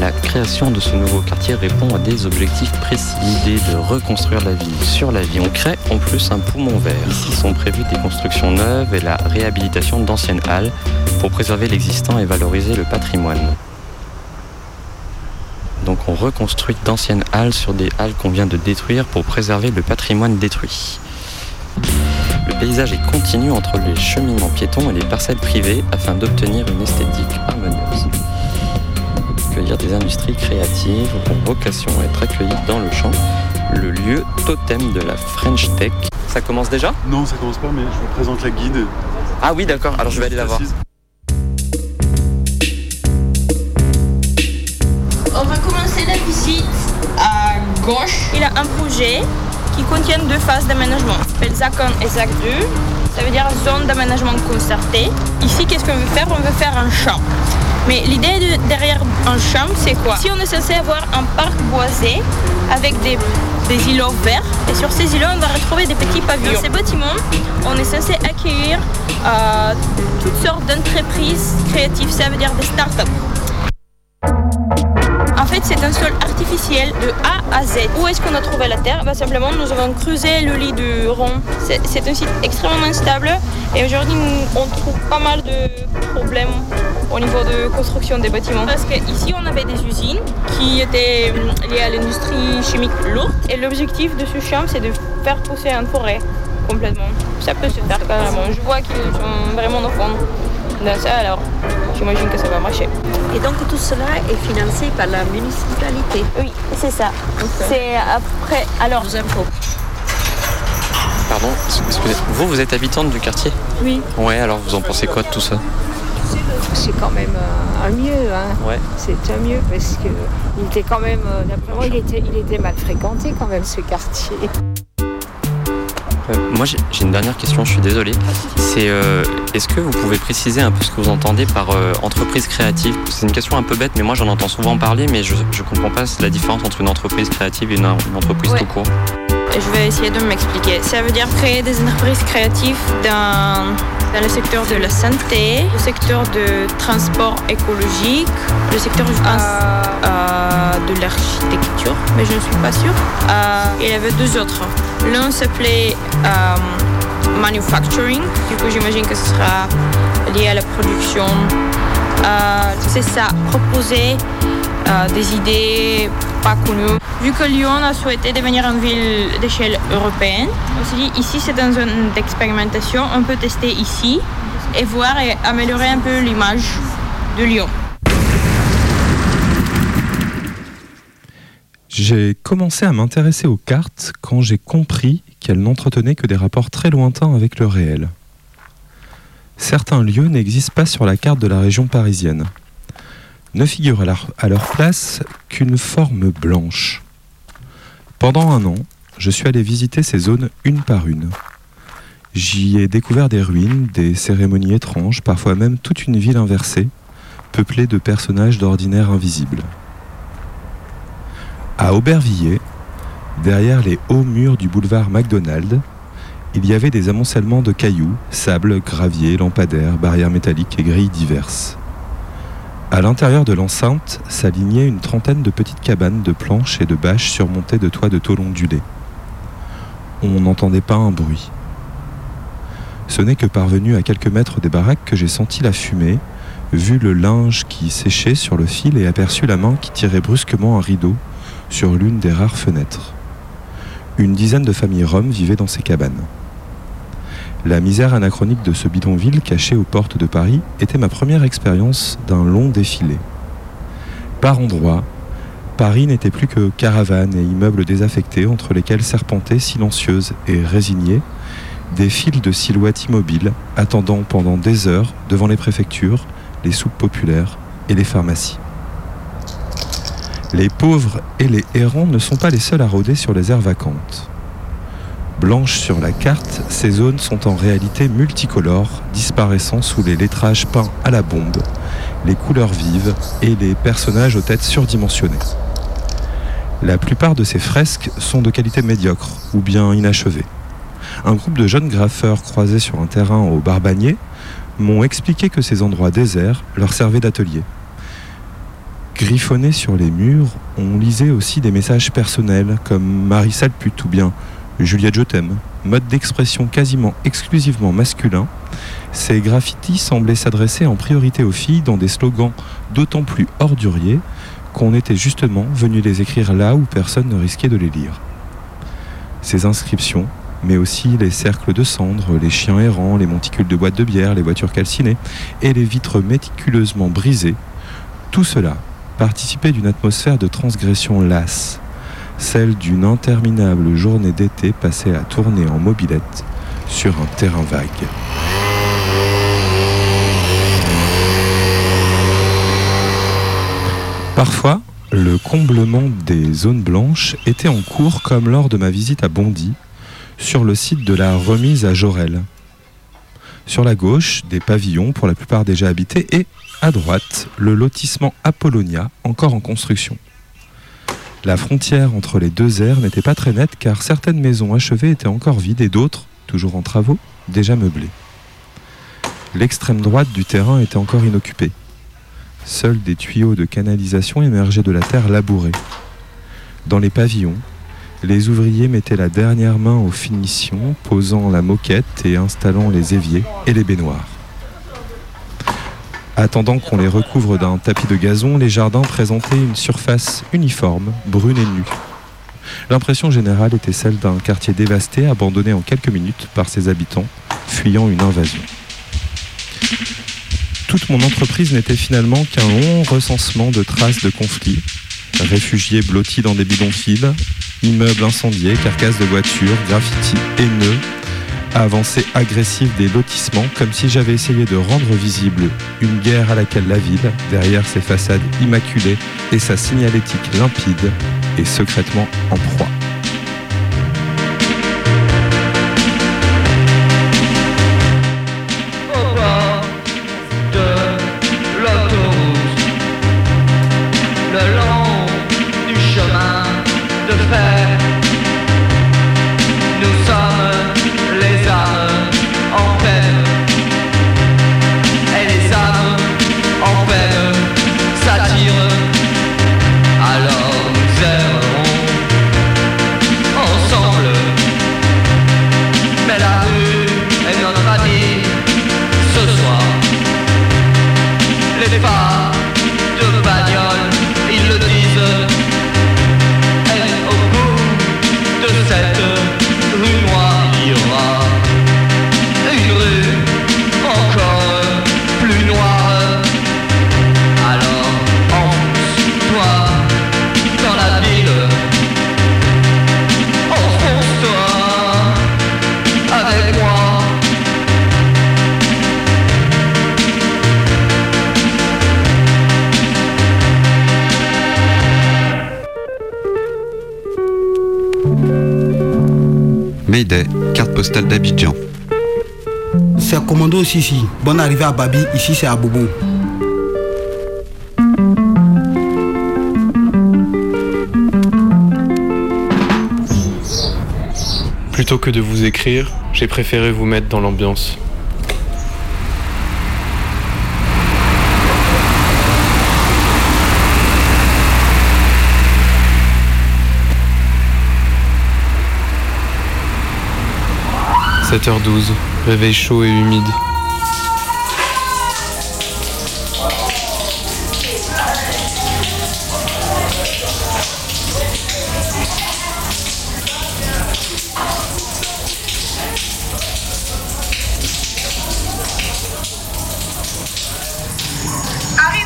La création de ce nouveau quartier répond à des objectifs précis. L'idée de reconstruire la ville sur la vie. On crée en plus un poumon vert. Ici sont prévues des constructions neuves et la réhabilitation d'anciennes halles pour préserver l'existant et valoriser le patrimoine. Donc on reconstruit d'anciennes halles sur des halles qu'on vient de détruire pour préserver le patrimoine détruit. Le paysage est continu entre les cheminements piétons et les parcelles privées afin d'obtenir une esthétique harmonieuse. Accueillir des industries créatives pour vocation à être accueillies dans le champ, le lieu totem de la French Tech. Ça commence déjà ? Non, ça commence pas, mais je vous présente la guide. Ah oui, d'accord, alors je vais aller la voir. À gauche, il y a un projet qui contient deux phases d'aménagement. Ça s'appelle ZAC un et ZAC deux. Ça veut dire zone d'aménagement concerté. Ici, qu'est-ce qu'on veut faire ? On veut faire un champ. Mais l'idée de, derrière un champ, c'est quoi ? Si on est censé avoir un parc boisé avec des, des îlots verts, et sur ces îlots, on va retrouver des petits pavillons. Dans ces bâtiments, on est censé accueillir euh, toutes sortes d'entreprises créatives, ça veut dire des startups. En fait, c'est un sol artificiel de A à Z. Où est-ce qu'on a trouvé la terre ? Bah, simplement, nous avons creusé le lit du Rhône. C'est, c'est un site extrêmement instable et aujourd'hui, on trouve pas mal de problèmes au niveau de construction des bâtiments. Parce qu'ici, on avait des usines qui étaient liées à l'industrie chimique lourde. Et l'objectif de ce champ, c'est de faire pousser une forêt complètement. Ça peut se faire carrément. Je vois qu'ils sont vraiment en fond dans ça, alors j'imagine que ça va marcher. Et donc tout cela est financé par la municipalité? Oui, c'est ça. Okay. C'est après, alors... Vos impôts. Pardon, excusez-moi. Vous, vous êtes habitante du quartier? Oui. Ouais, alors vous en pensez quoi de tout ça? C'est quand même un mieux, hein. Ouais. C'est un mieux parce que il était quand même, d'après moi, il était, il était mal fréquenté quand même ce quartier. Euh, moi j'ai, j'ai une dernière question, je suis désolé. C'est euh, est-ce que vous pouvez préciser un peu ce que vous entendez par euh, entreprise créative? C'est une question un peu bête, mais moi j'en entends souvent parler, mais je ne comprends pas la différence entre une entreprise créative et une, une entreprise ouais. tout court. Je vais essayer de m'expliquer. Ça veut dire créer des entreprises créatives dans, dans le secteur de la santé, le secteur de transport écologique, le secteur je pense, euh, euh, de l'architecture, mais je ne suis pas sûre. Euh, il y avait deux autres. L'un s'appelait euh, manufacturing, du coup j'imagine que ce sera lié à la production. Euh, c'est ça, proposer euh, des idées pas connues. Vu que Lyon a souhaité devenir une ville d'échelle européenne, on s'est dit ici c'est une zone d'expérimentation, on peut tester ici et voir et améliorer un peu l'image de Lyon. J'ai commencé à m'intéresser aux cartes quand j'ai compris qu'elles n'entretenaient que des rapports très lointains avec le réel. Certains lieux n'existent pas sur la carte de la région parisienne. Ne figure à leur place qu'une forme blanche. Pendant un an, je suis allé visiter ces zones une par une. J'y ai découvert des ruines, des cérémonies étranges, parfois même toute une ville inversée, peuplée de personnages d'ordinaire invisibles. À Aubervilliers, derrière les hauts murs du boulevard McDonald, il y avait des amoncellements de cailloux, sable, gravier, lampadaires, barrières métalliques et grilles diverses. À l'intérieur de l'enceinte s'alignaient une trentaine de petites cabanes de planches et de bâches surmontées de toits de tôle ondulée. On n'entendait pas un bruit. Ce n'est que parvenu à quelques mètres des baraques que j'ai senti la fumée, vu le linge qui séchait sur le fil et aperçu la main qui tirait brusquement un rideau sur l'une des rares fenêtres. Une dizaine de familles roms vivaient dans ces cabanes. La misère anachronique de ce bidonville caché aux portes de Paris était ma première expérience d'un long défilé. Par endroits, Paris n'était plus que caravanes et immeubles désaffectés entre lesquels serpentaient, silencieuses et résignées, des files de silhouettes immobiles attendant pendant des heures devant les préfectures, les soupes populaires et les pharmacies. Les pauvres et les errants ne sont pas les seuls à rôder sur les aires vacantes. Blanches sur la carte, ces zones sont en réalité multicolores, disparaissant sous les lettrages peints à la bombe, les couleurs vives et les personnages aux têtes surdimensionnées. La plupart de ces fresques sont de qualité médiocre ou bien inachevées. Un groupe de jeunes graffeurs croisés sur un terrain au Barbanier m'ont expliqué que ces endroits déserts leur servaient d'atelier. Griffonnés sur les murs, on lisait aussi des messages personnels comme « Marie sale pute » ou bien « Juliette je t'aime », mode d'expression quasiment exclusivement masculin. Ces graffitis semblaient s'adresser en priorité aux filles dans des slogans d'autant plus orduriers qu'on était justement venu les écrire là où personne ne risquait de les lire. Ces inscriptions, mais aussi les cercles de cendres, les chiens errants, les monticules de boîtes de bière, les voitures calcinées et les vitres méticuleusement brisées, tout cela participer d'une atmosphère de transgression lasse, celle d'une interminable journée d'été passée à tourner en mobilette sur un terrain vague. Parfois, le comblement des zones blanches était en cours comme lors de ma visite à Bondy, sur le site de la remise à Jorel. Sur la gauche, des pavillons pour la plupart déjà habités et, à droite, le lotissement Apollonia, encore en construction. La frontière entre les deux aires n'était pas très nette car certaines maisons achevées étaient encore vides et d'autres, toujours en travaux, déjà meublées. L'extrême droite du terrain était encore inoccupée. Seuls des tuyaux de canalisation émergeaient de la terre labourée. Dans les pavillons, les ouvriers mettaient la dernière main aux finitions, posant la moquette et installant les éviers et les baignoires. Attendant qu'on les recouvre d'un tapis de gazon, les jardins présentaient une surface uniforme, brune et nue. L'impression générale était celle d'un quartier dévasté, abandonné en quelques minutes par ses habitants, fuyant une invasion. Toute mon entreprise n'était finalement qu'un long recensement de traces de conflits, réfugiés blottis dans des bidonvilles, immeubles incendiés, carcasses de voitures, graffitis haineux, avancées agressives des lotissements, comme si j'avais essayé de rendre visible une guerre à laquelle la ville, derrière ses façades immaculées et sa signalétique limpide, est secrètement en proie. Carte postale d'Abidjan. C'est commando Sissi. Bonne arrivée à Babi, ici c'est à Bobo. Plutôt que de vous écrire, j'ai préféré vous mettre dans l'ambiance. sept heures douze, réveil chaud et humide. Arine,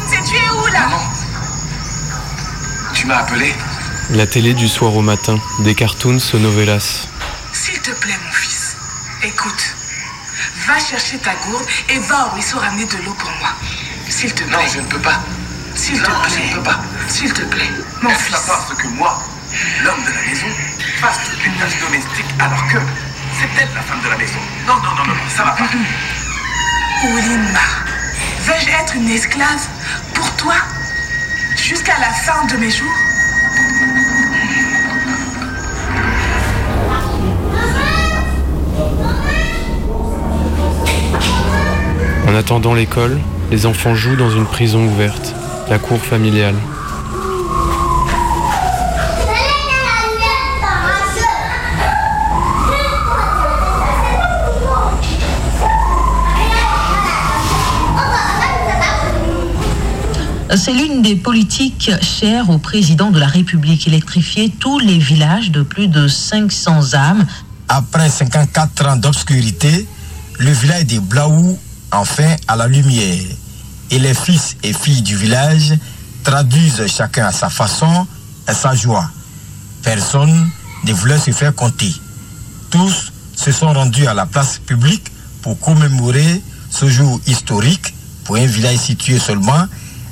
c'est tu es où là ? Maman, tu m'as appelé ? La télé du soir au matin, des cartoons aux novellas. S'il te plaît, mon fils. Écoute, va chercher ta gourde et va au ruisseau ramener de l'eau pour moi. S'il te plaît. Non, je ne peux pas. S'il non, te plaît. Je ne peux pas. S'il te plaît. Mon fils. Est-ce parce que moi, l'homme de la maison, fasse toute une tâche domestique alors que c'est elle la femme de la maison. Non, non, non, non, non, ça va pas. Oulima, vais-je être une esclave pour toi jusqu'à la fin de mes jours ? En attendant l'école, les enfants jouent dans une prison ouverte, la cour familiale. C'est l'une des politiques chères au président de la République, électrifier tous les villages de plus de cinq cents âmes. Après cinquante-quatre ans d'obscurité, le village de Blaou enfin à la lumière, et les fils et filles du village traduisent chacun à sa façon et sa joie. Personne ne voulait se faire compter. Tous se sont rendus à la place publique pour commémorer ce jour historique pour un village situé seulement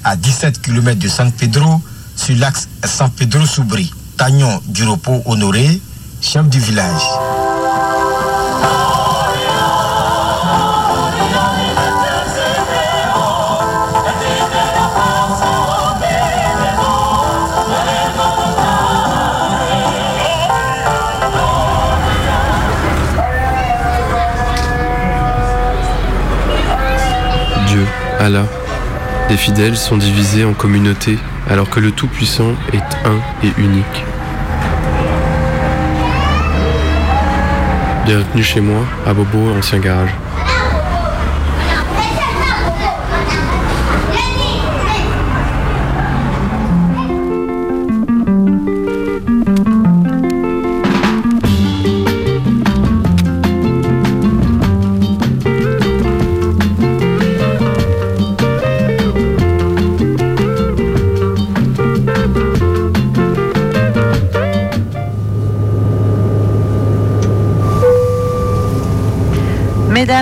à dix-sept kilomètres de San Pedro, sur l'axe San Pedro-Soubri. Tagnon du repos honoré, chef du village. Allah. Les fidèles sont divisés en communautés, alors que le Tout-Puissant est un et unique. Bienvenue chez moi, à Bobo, ancien garage.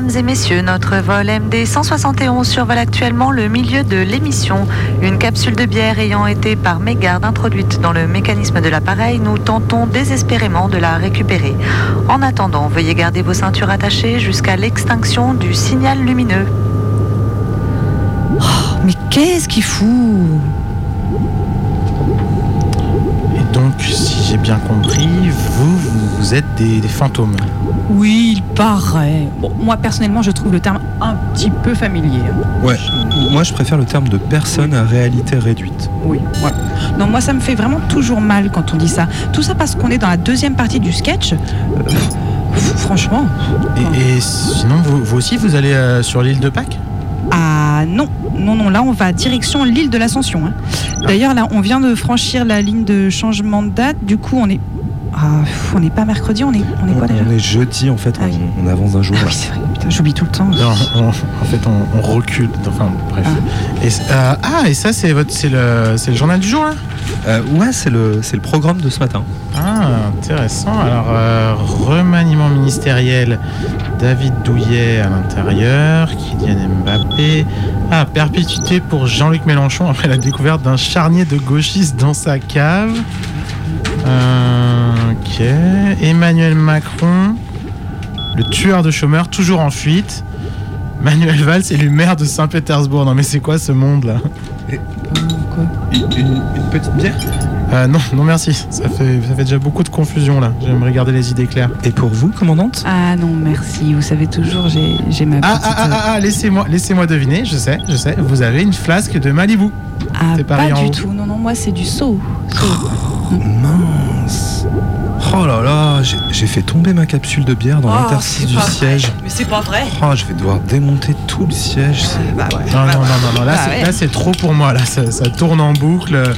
Mesdames et messieurs, notre vol M D cent soixante et onze survole actuellement le milieu de l'émission. Une capsule de bière ayant été par mégarde introduite dans le mécanisme de l'appareil, nous tentons désespérément de la récupérer. En attendant, veuillez garder vos ceintures attachées jusqu'à l'extinction du signal lumineux. Oh, mais qu'est-ce qu'il fout ? Et donc, si j'ai bien compris, vous, vous êtes des, des fantômes. Oui, il paraît. Bon, moi, personnellement, je trouve le terme un petit peu familier. Ouais, moi, je préfère le terme de personne à réalité réduite. Oui, voilà. Non, moi, ça me fait vraiment toujours mal quand on dit ça. Tout ça parce qu'on est dans la deuxième partie du sketch. Euh, franchement. Et, et sinon, vous, vous aussi, vous allez euh, sur l'île de Pâques ? Ah non, non, non, là on va direction l'île de l'Ascension. Hein. D'ailleurs là on vient de franchir la ligne de changement de date, du coup on est... Ah, on n'est pas mercredi, on est, on est on, quoi déjà ? On est jeudi en fait, ah, on, oui. on avance un jour. Ah, oui c'est vrai, putain, j'oublie tout le temps. Non, on, en fait on, on recule, enfin bref. Ah, et, euh, ah, et ça c'est, votre, c'est, le, c'est le journal du jour là ? euh, Ouais, c'est le, c'est le programme de ce matin. Ah, intéressant. Alors, euh, remaniement ministériel, David Douillet à l'intérieur, Kylian Mbappé. Ah, perpétuité pour Jean-Luc Mélenchon après la découverte d'un charnier de gauchistes dans sa cave. Euh, ok. Emmanuel Macron, le tueur de chômeurs, toujours en fuite. Manuel Valls, élu maire de Saint-Pétersbourg. Non mais c'est quoi ce monde là ? Et, quoi ? Une, une, une petite bière ? Euh, non, non merci, ça fait, ça fait déjà beaucoup de confusion là, j'aimerais garder les idées claires. Et pour vous, commandante ? Ah non merci, vous savez toujours, j'ai, j'ai ma petite... Ah, ah, ah, ah laissez-moi, laissez-moi deviner, je sais, je sais, vous avez une flasque de Malibu. Ah c'est pas du tout, non, non, moi c'est du seau. Oh mince. Oh là là, j'ai, j'ai fait tomber ma capsule de bière dans oh, l'interstice du siège. Vrai. Mais c'est pas vrai. Oh, je vais devoir démonter tout le siège. C'est... Bah ouais. Non, non, non, non, là, bah c'est, ouais. là c'est trop pour moi. Là, ça, ça tourne en boucle. Euh,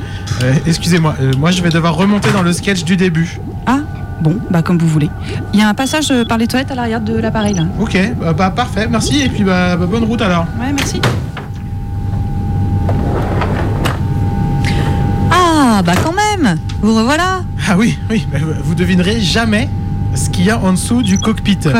excusez-moi, euh, moi je vais devoir remonter dans le sketch du début. Ah, bon, bah comme vous voulez. Il y a un passage par les toilettes à l'arrière de l'appareil là. Ok, bah, bah parfait, merci. Et puis bah, bah bonne route alors. Ouais, merci. Ah bah quand même, vous revoilà. Ah oui, oui, bah vous devinerez jamais ce qu'il y a en dessous du cockpit. Quoi ?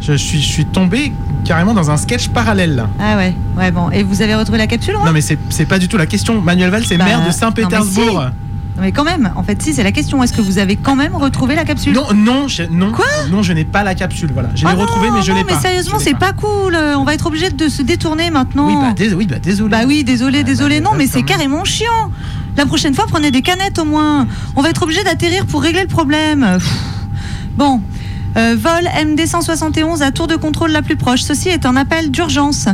je, je, suis, je suis tombé carrément dans un sketch parallèle là. Ah ouais, ouais bon, et vous avez retrouvé la capsule hein ? Non mais c'est, c'est pas du tout la question, Manuel Valls c'est bah, maire de Saint-Pétersbourg. Non mais, si. non mais quand même, en fait si c'est la question, est-ce que vous avez quand même retrouvé la capsule ? Non, non, je, non, Quoi non je n'ai pas la capsule, voilà, je l'ai oh retrouvée mais je non, l'ai mais pas. Non mais sérieusement c'est pas. pas cool, on va être obligé de se détourner maintenant. Oui bah, dés- oui, bah désolé. Bah oui désolé, ah, désolé, bah, non mais c'est carrément chiant. La prochaine fois, prenez des canettes au moins. On va être obligé d'atterrir pour régler le problème. Pff. Bon, euh, vol M D cent soixante et onze à tour de contrôle la plus proche. Ceci est un appel d'urgence.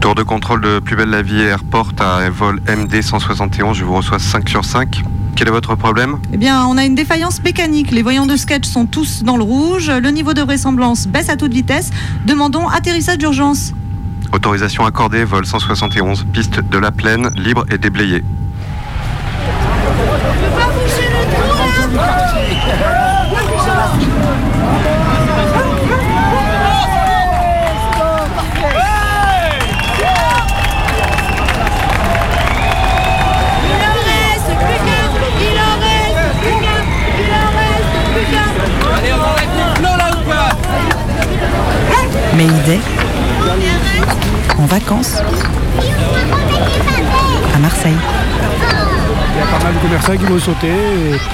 Tour de contrôle de Plus Belle la Vie et Airport à vol M D cent soixante et onze. Je vous reçois cinq sur cinq. Quel est votre problème ? Eh bien, on a une défaillance mécanique. Les voyants de sketch sont tous dans le rouge. Le niveau de vraisemblance baisse à toute vitesse. Demandons atterrissage d'urgence. Autorisation accordée, vol cent soixante et onze, piste de la Plaine, libre et déblayée. Je peux pas bouger le trou là ! Il en reste plus qu'un ! Il en reste plus qu'un ! Il en reste plus qu'un ! Allez, on arrête le flot là ou quoi ? Mais idée. En vacances à Marseille. Il y a pas mal de commerçants qui m'ont sauté, et...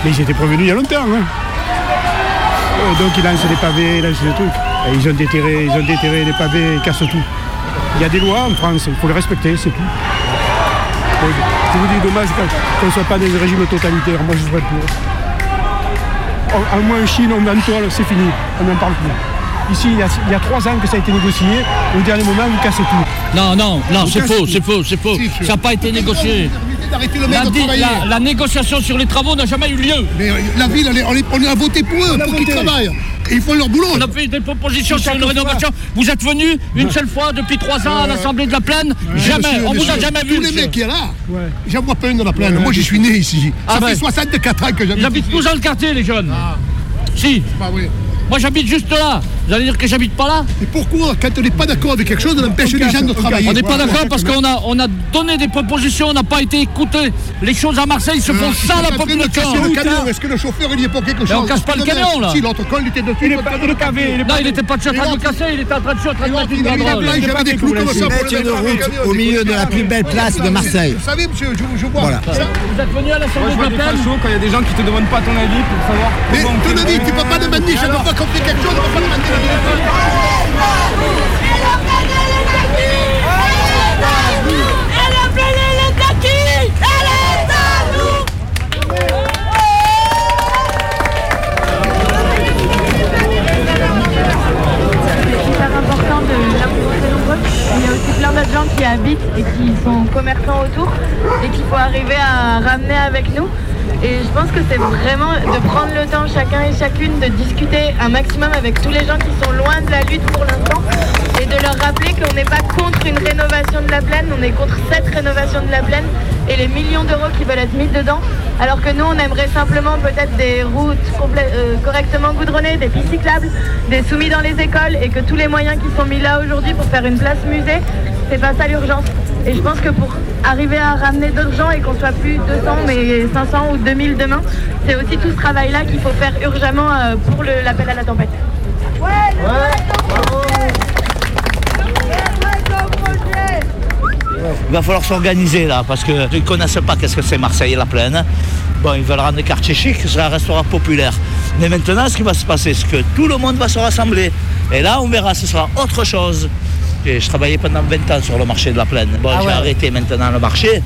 mais ils étaient prévenus il y a longtemps. Hein. Donc ils lancent des pavés, ils lancent des trucs. Et ils ont déterré, ils ont déterré les pavés, ils cassent tout. Il y a des lois en France, il faut les respecter, c'est tout. Donc, je vous dis, dommage qu'on ne soit pas dans un régime totalitaire, moi je ne souhaite plus. Au moins en Chine, on entoure, c'est fini, on n'en parle plus. Ici, il y, a, il y a trois ans que ça a été négocié. Au dernier moment, vous cassez tout. Non, non, non, c'est faux, c'est faux, c'est faux, c'est faux. Ça n'a pas été négocié. La, la, la négociation sur les travaux n'a jamais eu lieu. Mais la ville, on, est, on a voté pour eux, pour voté. qu'ils travaillent. Et ils font leur boulot. On a fait des propositions sur une rénovation. Vous êtes venus une ouais. seule fois depuis trois ans à l'Assemblée de la Plaine. Ouais. Jamais, monsieur, on ne vous a jamais vu. Tous les mecs qui sont là, ouais. j'en vois pas une dans la Plaine. Ouais. Moi, je suis né ici. Ah ça ben. fait soixante-quatre ans que j'habite. Ils habitent tous dans le quartier, les jeunes. Ah. Si. Moi, j'habite juste là. Vous allez dire que j'habite pas là ? Et pourquoi, quand on n'est pas d'accord avec quelque chose, on empêche les gens de travailler ? On n'est pas d'accord parce qu'on a, on a donné des propositions, on n'a pas été écouté. Les choses à Marseille se font ça, la population. Est-ce que le chauffeur, il y est pour quelque chose ? On casse pas le camion, là. Si, l'autre con, il était dessus. Il est cavé. Non, il n'était pas de en train de casser, il était en train de se Il avait pas des clous comme ça pour le route au milieu de la plus belle place de Marseille. Vous savez, monsieur, je vois. Vous êtes venu à l'Assemblée de Papel ? Quand il y a des gens qui te demandent pas ton avis pour savoir. Mais ton avis, tu peux pas demander, je ne peux pas compter quelque chose, je ne peux pas demander. C'est hyper important de l'apporter nombreux. Il y a aussi plein d'autres gens qui habitent et qui sont commerçants autour et qu'il faut arriver à ramener avec nous. Et je pense que c'est vraiment de prendre le temps chacun et chacune de discuter un maximum avec tous les gens qui sont loin de la lutte pour l'instant et de leur rappeler qu'on n'est pas contre une rénovation de la plaine, on est contre cette rénovation de la plaine et les millions d'euros qui veulent être mis dedans, alors que nous on aimerait simplement peut-être des routes complè- euh, correctement goudronnées, des pistes cyclables, des soumis dans les écoles et que tous les moyens qui sont mis là aujourd'hui pour faire une place musée, c'est pas ça l'urgence. Et je pense que pour arriver à ramener d'autres gens et qu'on soit plus deux cents mais cinq cents ou deux mille demain, c'est aussi tout ce travail-là qu'il faut faire urgemment pour le, l'appel à la tempête. Ouais, le ouais. Ouais. Il va falloir s'organiser là, parce qu'ils ne connaissent pas qu'est-ce que c'est Marseille et la Plaine. Bon, ils veulent rendre le quartier chic, c'est un restaurant populaire. Mais maintenant, ce qui va se passer, c'est que tout le monde va se rassembler. Et là, on verra, ce sera autre chose. Et je travaillais pendant vingt ans sur le marché de la Plaine. Bon, ah j'ai ouais. arrêté maintenant le marché,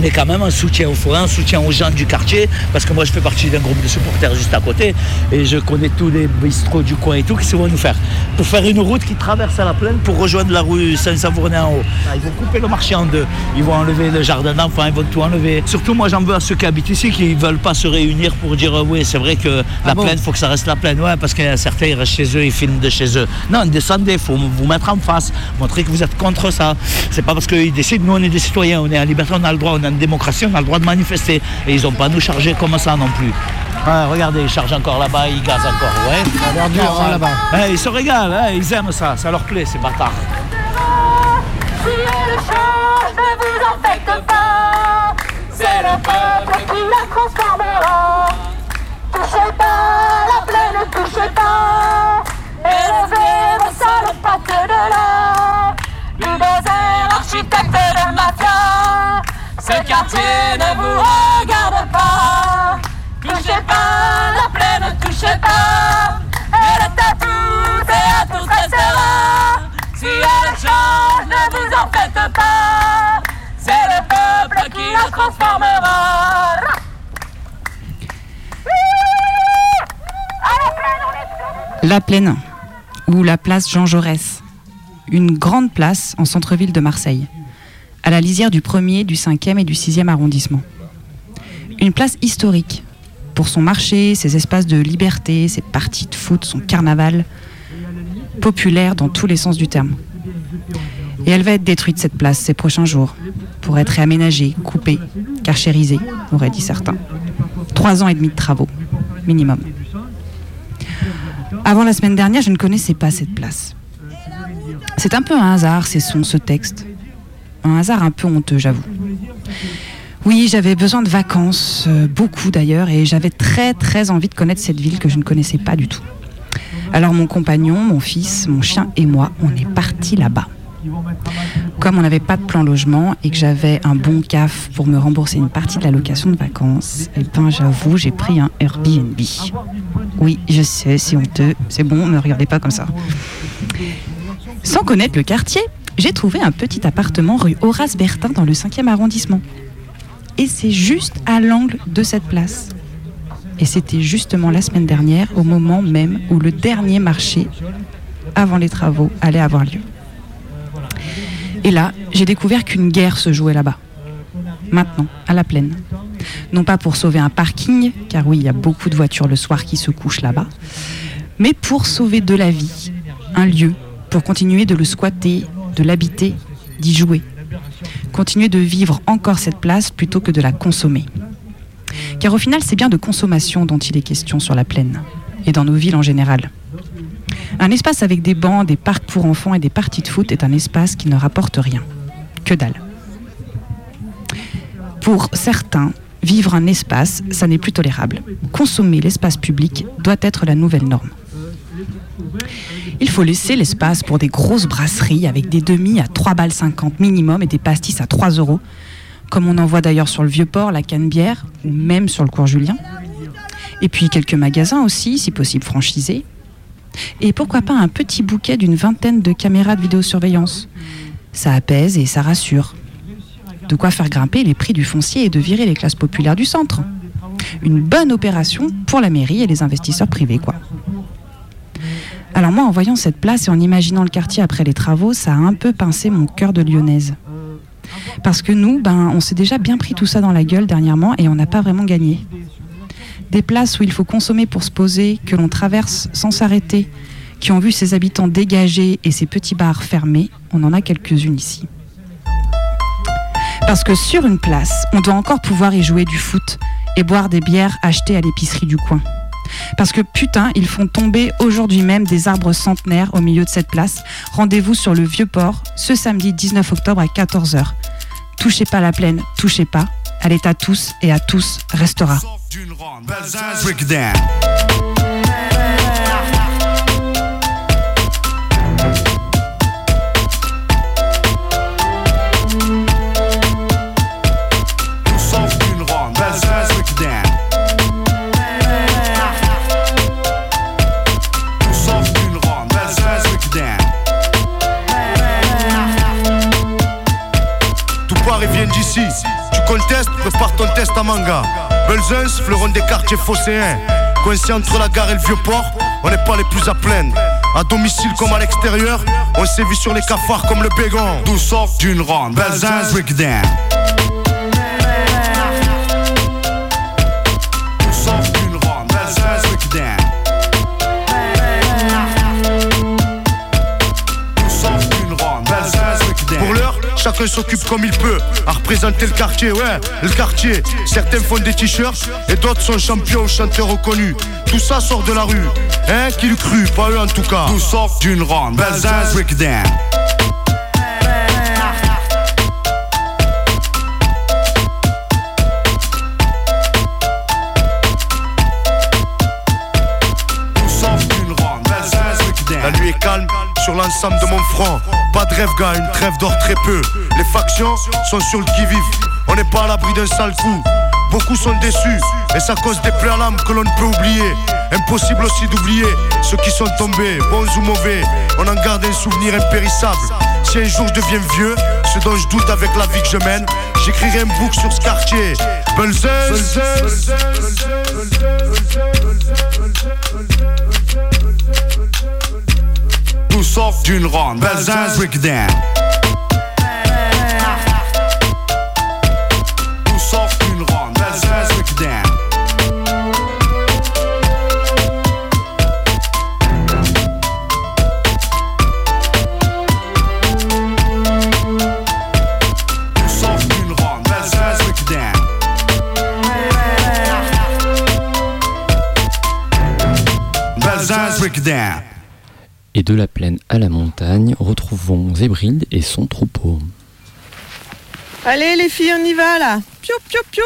mais quand même un soutien aux forains, un soutien aux gens du quartier, parce que moi je fais partie d'un groupe de supporters juste à côté, et je connais tous les bistrots du coin et tout qui se vont nous faire. Pour faire une route qui traverse à la Plaine pour rejoindre la rue Saint-Savournay en haut. Ils vont couper le marché en deux, ils vont enlever le jardin d'enfants, ils vont tout enlever. Surtout moi j'en veux à ceux qui habitent ici, qui ne veulent pas se réunir pour dire euh, oui c'est vrai que la ah Plaine, il bon faut que ça reste la Plaine, ouais, parce que certains ils restent chez eux, ils filment de chez eux. Non, descendez, il faut vous mettre en face, montrer que vous êtes contre ça. C'est pas parce qu'ils décident, nous on est des citoyens, on est en liberté, on a le droit, on en démocratie, on a le droit de manifester. Et ils n'ont pas nous charger comme ça non plus. Ah, regardez, ils chargent encore là-bas, ils gazent encore. Ouais. Ça a l'air dur hein, là-bas. Eh, ils se régalent, hein, ils aiment ça, ça leur plaît, ces bâtards. Si elle change, ne vous en faites pas. C'est le peuple qui la transformera. Touchez pas, la plaine, touchez pas. Élevez vos sales pattes de là. Bulldozer, architecte de mafia. Ce quartier ne vous regarde pas. Touchez pas, la plaine, touchez pas. Elle est à toutes et à tous restera. Si elle change, ne vous en faites pas. C'est le peuple qui la transformera. La Plaine, ou la place Jean Jaurès. Une grande place en centre-ville de Marseille, à la lisière du premier, du cinquième et du sixième arrondissement. Une place historique, pour son marché, ses espaces de liberté, ses parties de foot, son carnaval, populaire dans tous les sens du terme. Et elle va être détruite cette place ces prochains jours, pour être réaménagée, coupée, carchérisée, auraient dit certains. Trois ans et demi de travaux, minimum. Avant la semaine dernière, je ne connaissais pas cette place. C'est un peu un hasard, ces sons, ce texte. Un hasard un peu honteux, j'avoue. Oui, j'avais besoin de vacances, euh, beaucoup d'ailleurs, et j'avais très très envie de connaître cette ville que je ne connaissais pas du tout. Alors mon compagnon, mon fils, mon chien et moi, on est partis là-bas. Comme on n'avait pas de plan logement et que j'avais un bon C A F pour me rembourser une partie de la location de vacances, eh ben j'avoue, j'ai pris un Airbnb. Oui, je sais, c'est honteux, c'est bon, ne regardez pas comme ça. Sans connaître le quartier, j'ai trouvé un petit appartement rue Horace Bertin dans le cinquième arrondissement. Et c'est juste à l'angle de cette place. Et c'était justement la semaine dernière, au moment même où le dernier marché, avant les travaux, allait avoir lieu. Et là, j'ai découvert qu'une guerre se jouait là-bas. Maintenant, à la Plaine. Non pas pour sauver un parking, car oui, il y a beaucoup de voitures le soir qui se couchent là-bas, mais pour sauver de la vie, un lieu, pour continuer de le squatter, de l'habiter, d'y jouer. Continuer de vivre encore cette place plutôt que de la consommer. Car au final, c'est bien de consommation dont il est question sur la Plaine, et dans nos villes en général. Un espace avec des bancs, des parcs pour enfants et des parties de foot est un espace qui ne rapporte rien. Que dalle. Pour certains, vivre un espace, ça n'est plus tolérable. Consommer l'espace public doit être la nouvelle norme. Il faut laisser l'espace pour des grosses brasseries avec des demi à trois balles cinquante minimum et des pastis à trois euros, comme on en voit d'ailleurs sur le Vieux-Port, la Canebière ou même sur le cours Julien. Et puis quelques magasins aussi, si possible franchisés. Et pourquoi pas un petit bouquet d'une vingtaine de caméras de vidéosurveillance. Ça apaise et ça rassure. De quoi faire grimper les prix du foncier et de virer les classes populaires du centre. Une bonne opération pour la mairie et les investisseurs privés, quoi. Alors moi, en voyant cette place et en imaginant le quartier après les travaux, ça a un peu pincé mon cœur de Lyonnaise. Parce que nous, ben, on s'est déjà bien pris tout ça dans la gueule dernièrement et on n'a pas vraiment gagné. Des places où il faut consommer pour se poser, que l'on traverse sans s'arrêter, qui ont vu ses habitants dégagés et ses petits bars fermés, on en a quelques-unes ici. Parce que sur une place, on doit encore pouvoir y jouer du foot et boire des bières achetées à l'épicerie du coin. Parce que putain, ils font tomber aujourd'hui même des arbres centenaires au milieu de cette place. Rendez-vous sur le Vieux-Port, ce samedi dix-neuf octobre à quatorze heures. Touchez pas la plaine, touchez pas. Elle est à tous et à tous restera. Conteste, prépare ton test à manga. Belzunce, fleuron des quartiers phocéens. Coincé entre la gare et le vieux port, on n'est pas les plus à plaindre. À domicile comme à l'extérieur, on sévit sur les cafards comme le bégon. D'où sort d'une ronde, Belzunce, breakdown. Chacun s'occupe comme il peut, à représenter le quartier, ouais, le quartier. Certains font des t-shirts et d'autres sont champions ou chanteurs reconnus. Tout ça sort de la rue, hein, qui le crut, pas eux en tout cas. Tout sort d'une ronde, Belzunce, breakdown. La nuit est calme sur l'ensemble de mon front. Pas de rêve gars, une trêve dort très peu. Les factions sont sur le qui-vive. On n'est pas à l'abri d'un sale coup. Beaucoup sont déçus et ça cause des pleurs à l'âme que l'on ne peut oublier. Impossible aussi d'oublier ceux qui sont tombés, bons ou mauvais. On en garde un souvenir impérissable. Si un jour je deviens vieux, ce dont je doute avec la vie que je mène, j'écrirai un book sur ce quartier. Belzunce. Tout sort d'une ronde, Belzunce, breakdown. Tout sort d'une ronde, Belzunce, breakdown. Et de la plaine à la montagne, retrouvons Zébrilde et son troupeau. Allez les filles, on y va là. Piou piou piou.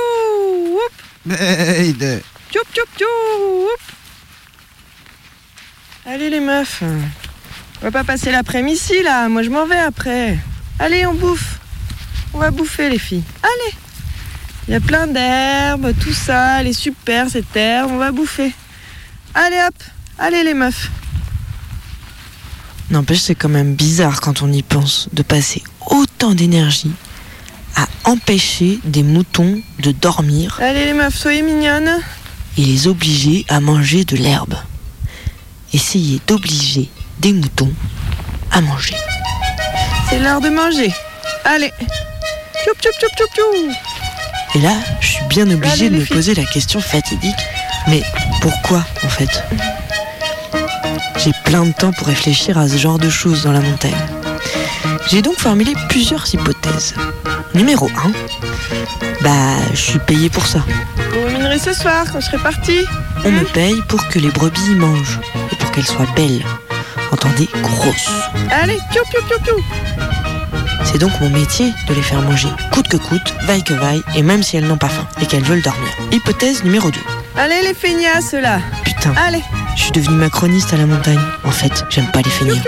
Oup. Piou piou piou. Oup. Allez les meufs, on va pas passer l'après-midi ici là. Moi je m'en vais après. Allez, on bouffe. On va bouffer les filles. Allez. Il y a plein d'herbes, tout ça. Elle est super cette herbe. On va bouffer. Allez hop. Allez les meufs. N'empêche, c'est quand même bizarre quand on y pense de passer autant d'énergie à empêcher des moutons de dormir. Allez les meufs, soyez mignonnes. Et les obliger à manger de l'herbe. Essayez d'obliger des moutons à manger. C'est l'heure de manger. Allez. Tchoup, tchoup, tchoup, tchoup, tchoup. Et là, je suis bien obligée Allez, de me filles. poser la question fatidique. Mais pourquoi en fait ? J'ai plein de temps pour réfléchir à ce genre de choses dans la montagne. J'ai donc formulé plusieurs hypothèses. Numéro un, bah, je suis payée pour ça. Vous me minerez ce soir quand je serai partie. On me paye pour que les brebis mangent et pour qu'elles soient belles. entendez, grosses. Allez, piou, piou, piou, piou. C'est donc mon métier de les faire manger coûte que coûte, vaille que vaille, et même si elles n'ont pas faim et qu'elles veulent dormir. Hypothèse numéro deux. Allez les feignasses là. Putain, allez. Je suis devenue macroniste à la montagne. En fait, j'aime pas les feignants.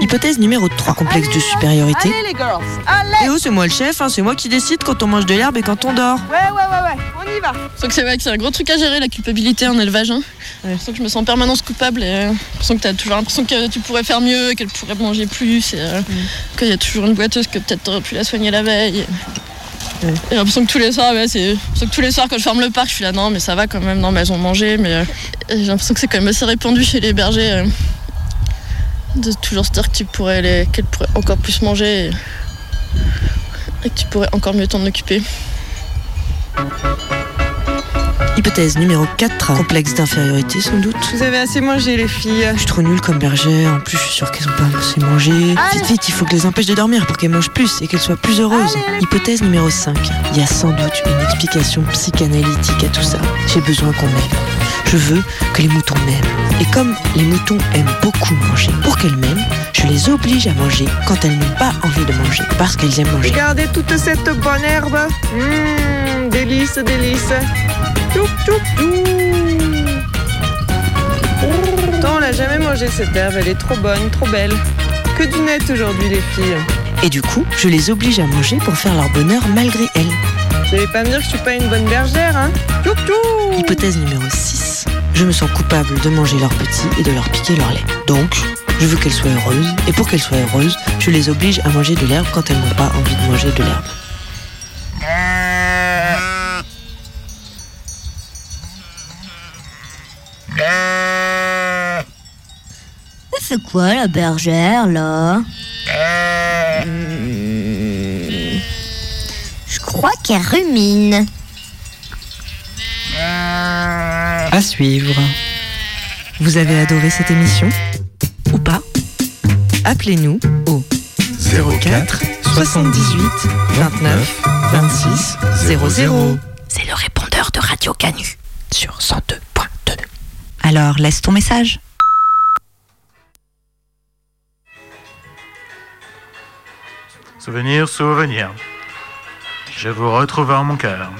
Hypothèse numéro trois, complexe allez, de supériorité. Allez les girls, allez. Et oh, c'est moi le chef, hein, c'est moi qui décide quand on mange de l'herbe et quand on dort. Ouais, ouais, ouais, ouais, on y va. Sauf que c'est vrai que c'est un gros truc à gérer, la culpabilité en élevage. Hein. Ouais. Sauf que je me sens en permanence coupable. Et, euh, que t'as toujours l'impression que tu pourrais faire mieux, qu'elle pourrait manger plus. Et, euh, mm. Qu'il y a toujours une boiteuse que peut-être t'aurais pu la soigner la veille. Et... Ouais. J'ai l'impression que tous les soirs, ouais, c'est... que tous les soirs quand je ferme le parc, je suis là, non mais ça va quand même, non mais elles ont mangé, mais et j'ai l'impression que c'est quand même assez répandu chez les bergers euh... de toujours se dire que tu pourrais les... qu'elles pourraient encore plus manger et... et que tu pourrais encore mieux t'en occuper. Hypothèse numéro quatre, complexe d'infériorité sans doute. Vous avez assez mangé les filles. Je suis trop nulle comme bergère, en plus je suis sûre qu'elles n'ont pas assez mangé. Vite vite, il faut que je les empêche de dormir pour qu'elles mangent plus et qu'elles soient plus heureuses. Allez, hypothèse numéro cinq, il y a sans doute une explication psychanalytique à tout ça. J'ai besoin qu'on m'aime. Je veux que les moutons m'aiment. Et comme les moutons aiment beaucoup manger, pour qu'elles m'aiment, je les oblige à manger quand elles n'ont pas envie de manger, parce qu'elles aiment manger. Regardez toute cette bonne herbe. Mmh, délice, délice. Toup, toup, toup. Tant on l'a jamais mangé cette herbe, elle est trop bonne, trop belle. Que du net aujourd'hui les filles. Et du coup, je les oblige à manger pour faire leur bonheur malgré elles. Vous n'allez pas me dire que je suis pas une bonne bergère, hein? Toup, toup. Hypothèse numéro six. Je me sens coupable de manger leurs petits et de leur piquer leur lait. Donc, je veux qu'elles soient heureuses, et pour qu'elles soient heureuses, je les oblige à manger de l'herbe quand elles n'ont pas envie de manger de l'herbe. C'est quoi la bergère, là? Mmh. Je crois qu'elle rumine. À suivre. Vous avez adoré cette émission? Ou pas? Appelez-nous au zéro quatre soixante-dix-huit vingt-neuf vingt-six zéro zéro. C'est le répondeur de Radio Canut sur cent deux virgule deux. Alors, laisse ton message. Souvenir, souvenir. Je vous retrouve en mon cœur.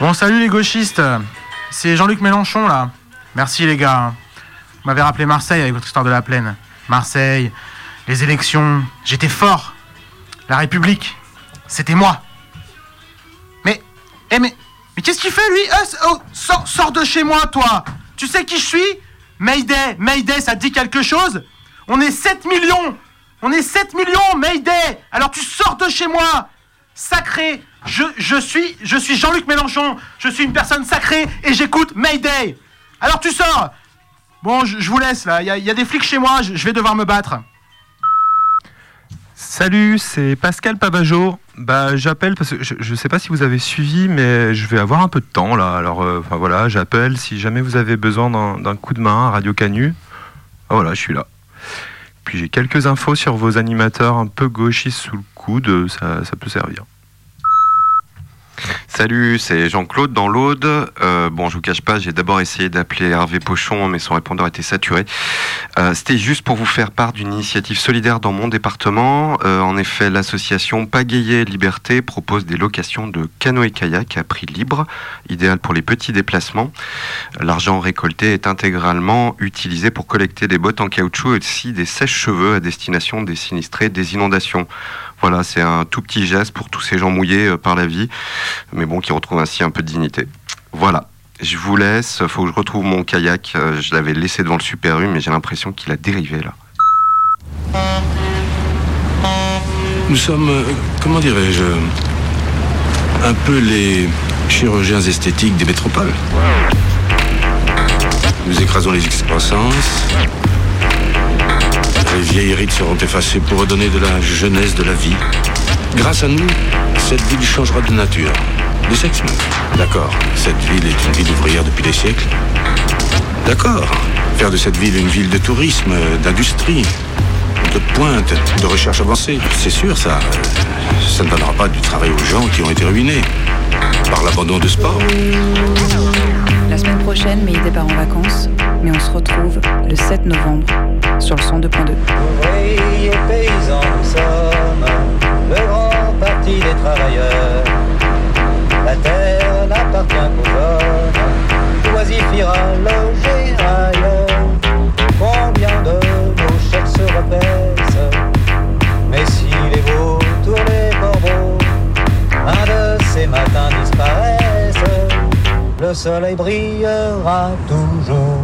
Bon, salut les gauchistes. C'est Jean-Luc Mélenchon, là. Merci, les gars. Vous m'avez rappelé Marseille avec votre histoire de la Plaine. Marseille, les élections. J'étais fort. La République, c'était moi. Mais, eh, mais, mais qu'est-ce qu'il fait, lui ? euh, oh, sors, sors de chez moi, toi. Tu sais qui je suis ? Mayday, Mayday, ça te dit quelque chose ? On est sept millions. On est sept millions, Mayday. Alors tu sors de chez moi. Sacré, je, je suis je suis Jean-Luc Mélenchon. Je suis une personne sacrée et j'écoute Mayday. Alors tu sors. Bon, je, je vous laisse là. Il y a, y a des flics chez moi, je, je vais devoir me battre. Salut, c'est Pascal Pavageau. Bah, j'appelle parce que je, je sais pas si vous avez suivi, mais je vais avoir un peu de temps là. Alors, euh, enfin voilà, j'appelle si jamais vous avez besoin d'un, d'un coup de main à Radio Canut. Ah, voilà, je suis là. Puis j'ai quelques infos sur vos animateurs un peu gauchistes sous le coude, ça, ça peut servir. Salut, c'est Jean-Claude dans l'Aude. Euh, bon, je vous cache pas, j'ai d'abord essayé d'appeler Hervé Pochon, mais son répondeur était saturé. Euh, c'était juste pour vous faire part d'une initiative solidaire dans mon département. Euh, en effet, l'association Pagayer Liberté propose des locations de canoë-kayak à prix libre, idéal pour les petits déplacements. L'argent récolté est intégralement utilisé pour collecter des bottes en caoutchouc et aussi des sèches-cheveux à destination des sinistrés des inondations. Voilà, c'est un tout petit geste pour tous ces gens mouillés par la vie, mais bon, qui retrouvent ainsi un peu de dignité. Voilà, je vous laisse, il faut que je retrouve mon kayak, je l'avais laissé devant le Super U, mais j'ai l'impression qu'il a dérivé, là. Nous sommes, euh, comment dirais-je, un peu les chirurgiens esthétiques des métropoles. Nous écrasons les excroissances. Les vieilles rides seront effacées pour redonner de la jeunesse, de la vie. Grâce à nous, cette ville changera de nature, de sexe même. D'accord, cette ville est une ville ouvrière depuis des siècles. D'accord, faire de cette ville une ville de tourisme, d'industrie, de pointe, de recherche avancée. C'est sûr, ça, ça ne donnera pas du travail aux gens qui ont été ruinés par l'abandon de sport. La semaine prochaine, Méidé part en vacances, mais on se retrouve le sept novembre sur le cent deux point deux. Ouvriers paysans, nous sommes le grand parti des travailleurs. La terre n'appartient qu'aux hommes, l'oisif ira loger ailleurs. Combien de nos chèques se repaissent, mais si les vautours, les corbeaux, un de ces matins disparaissent, le soleil brillera toujours.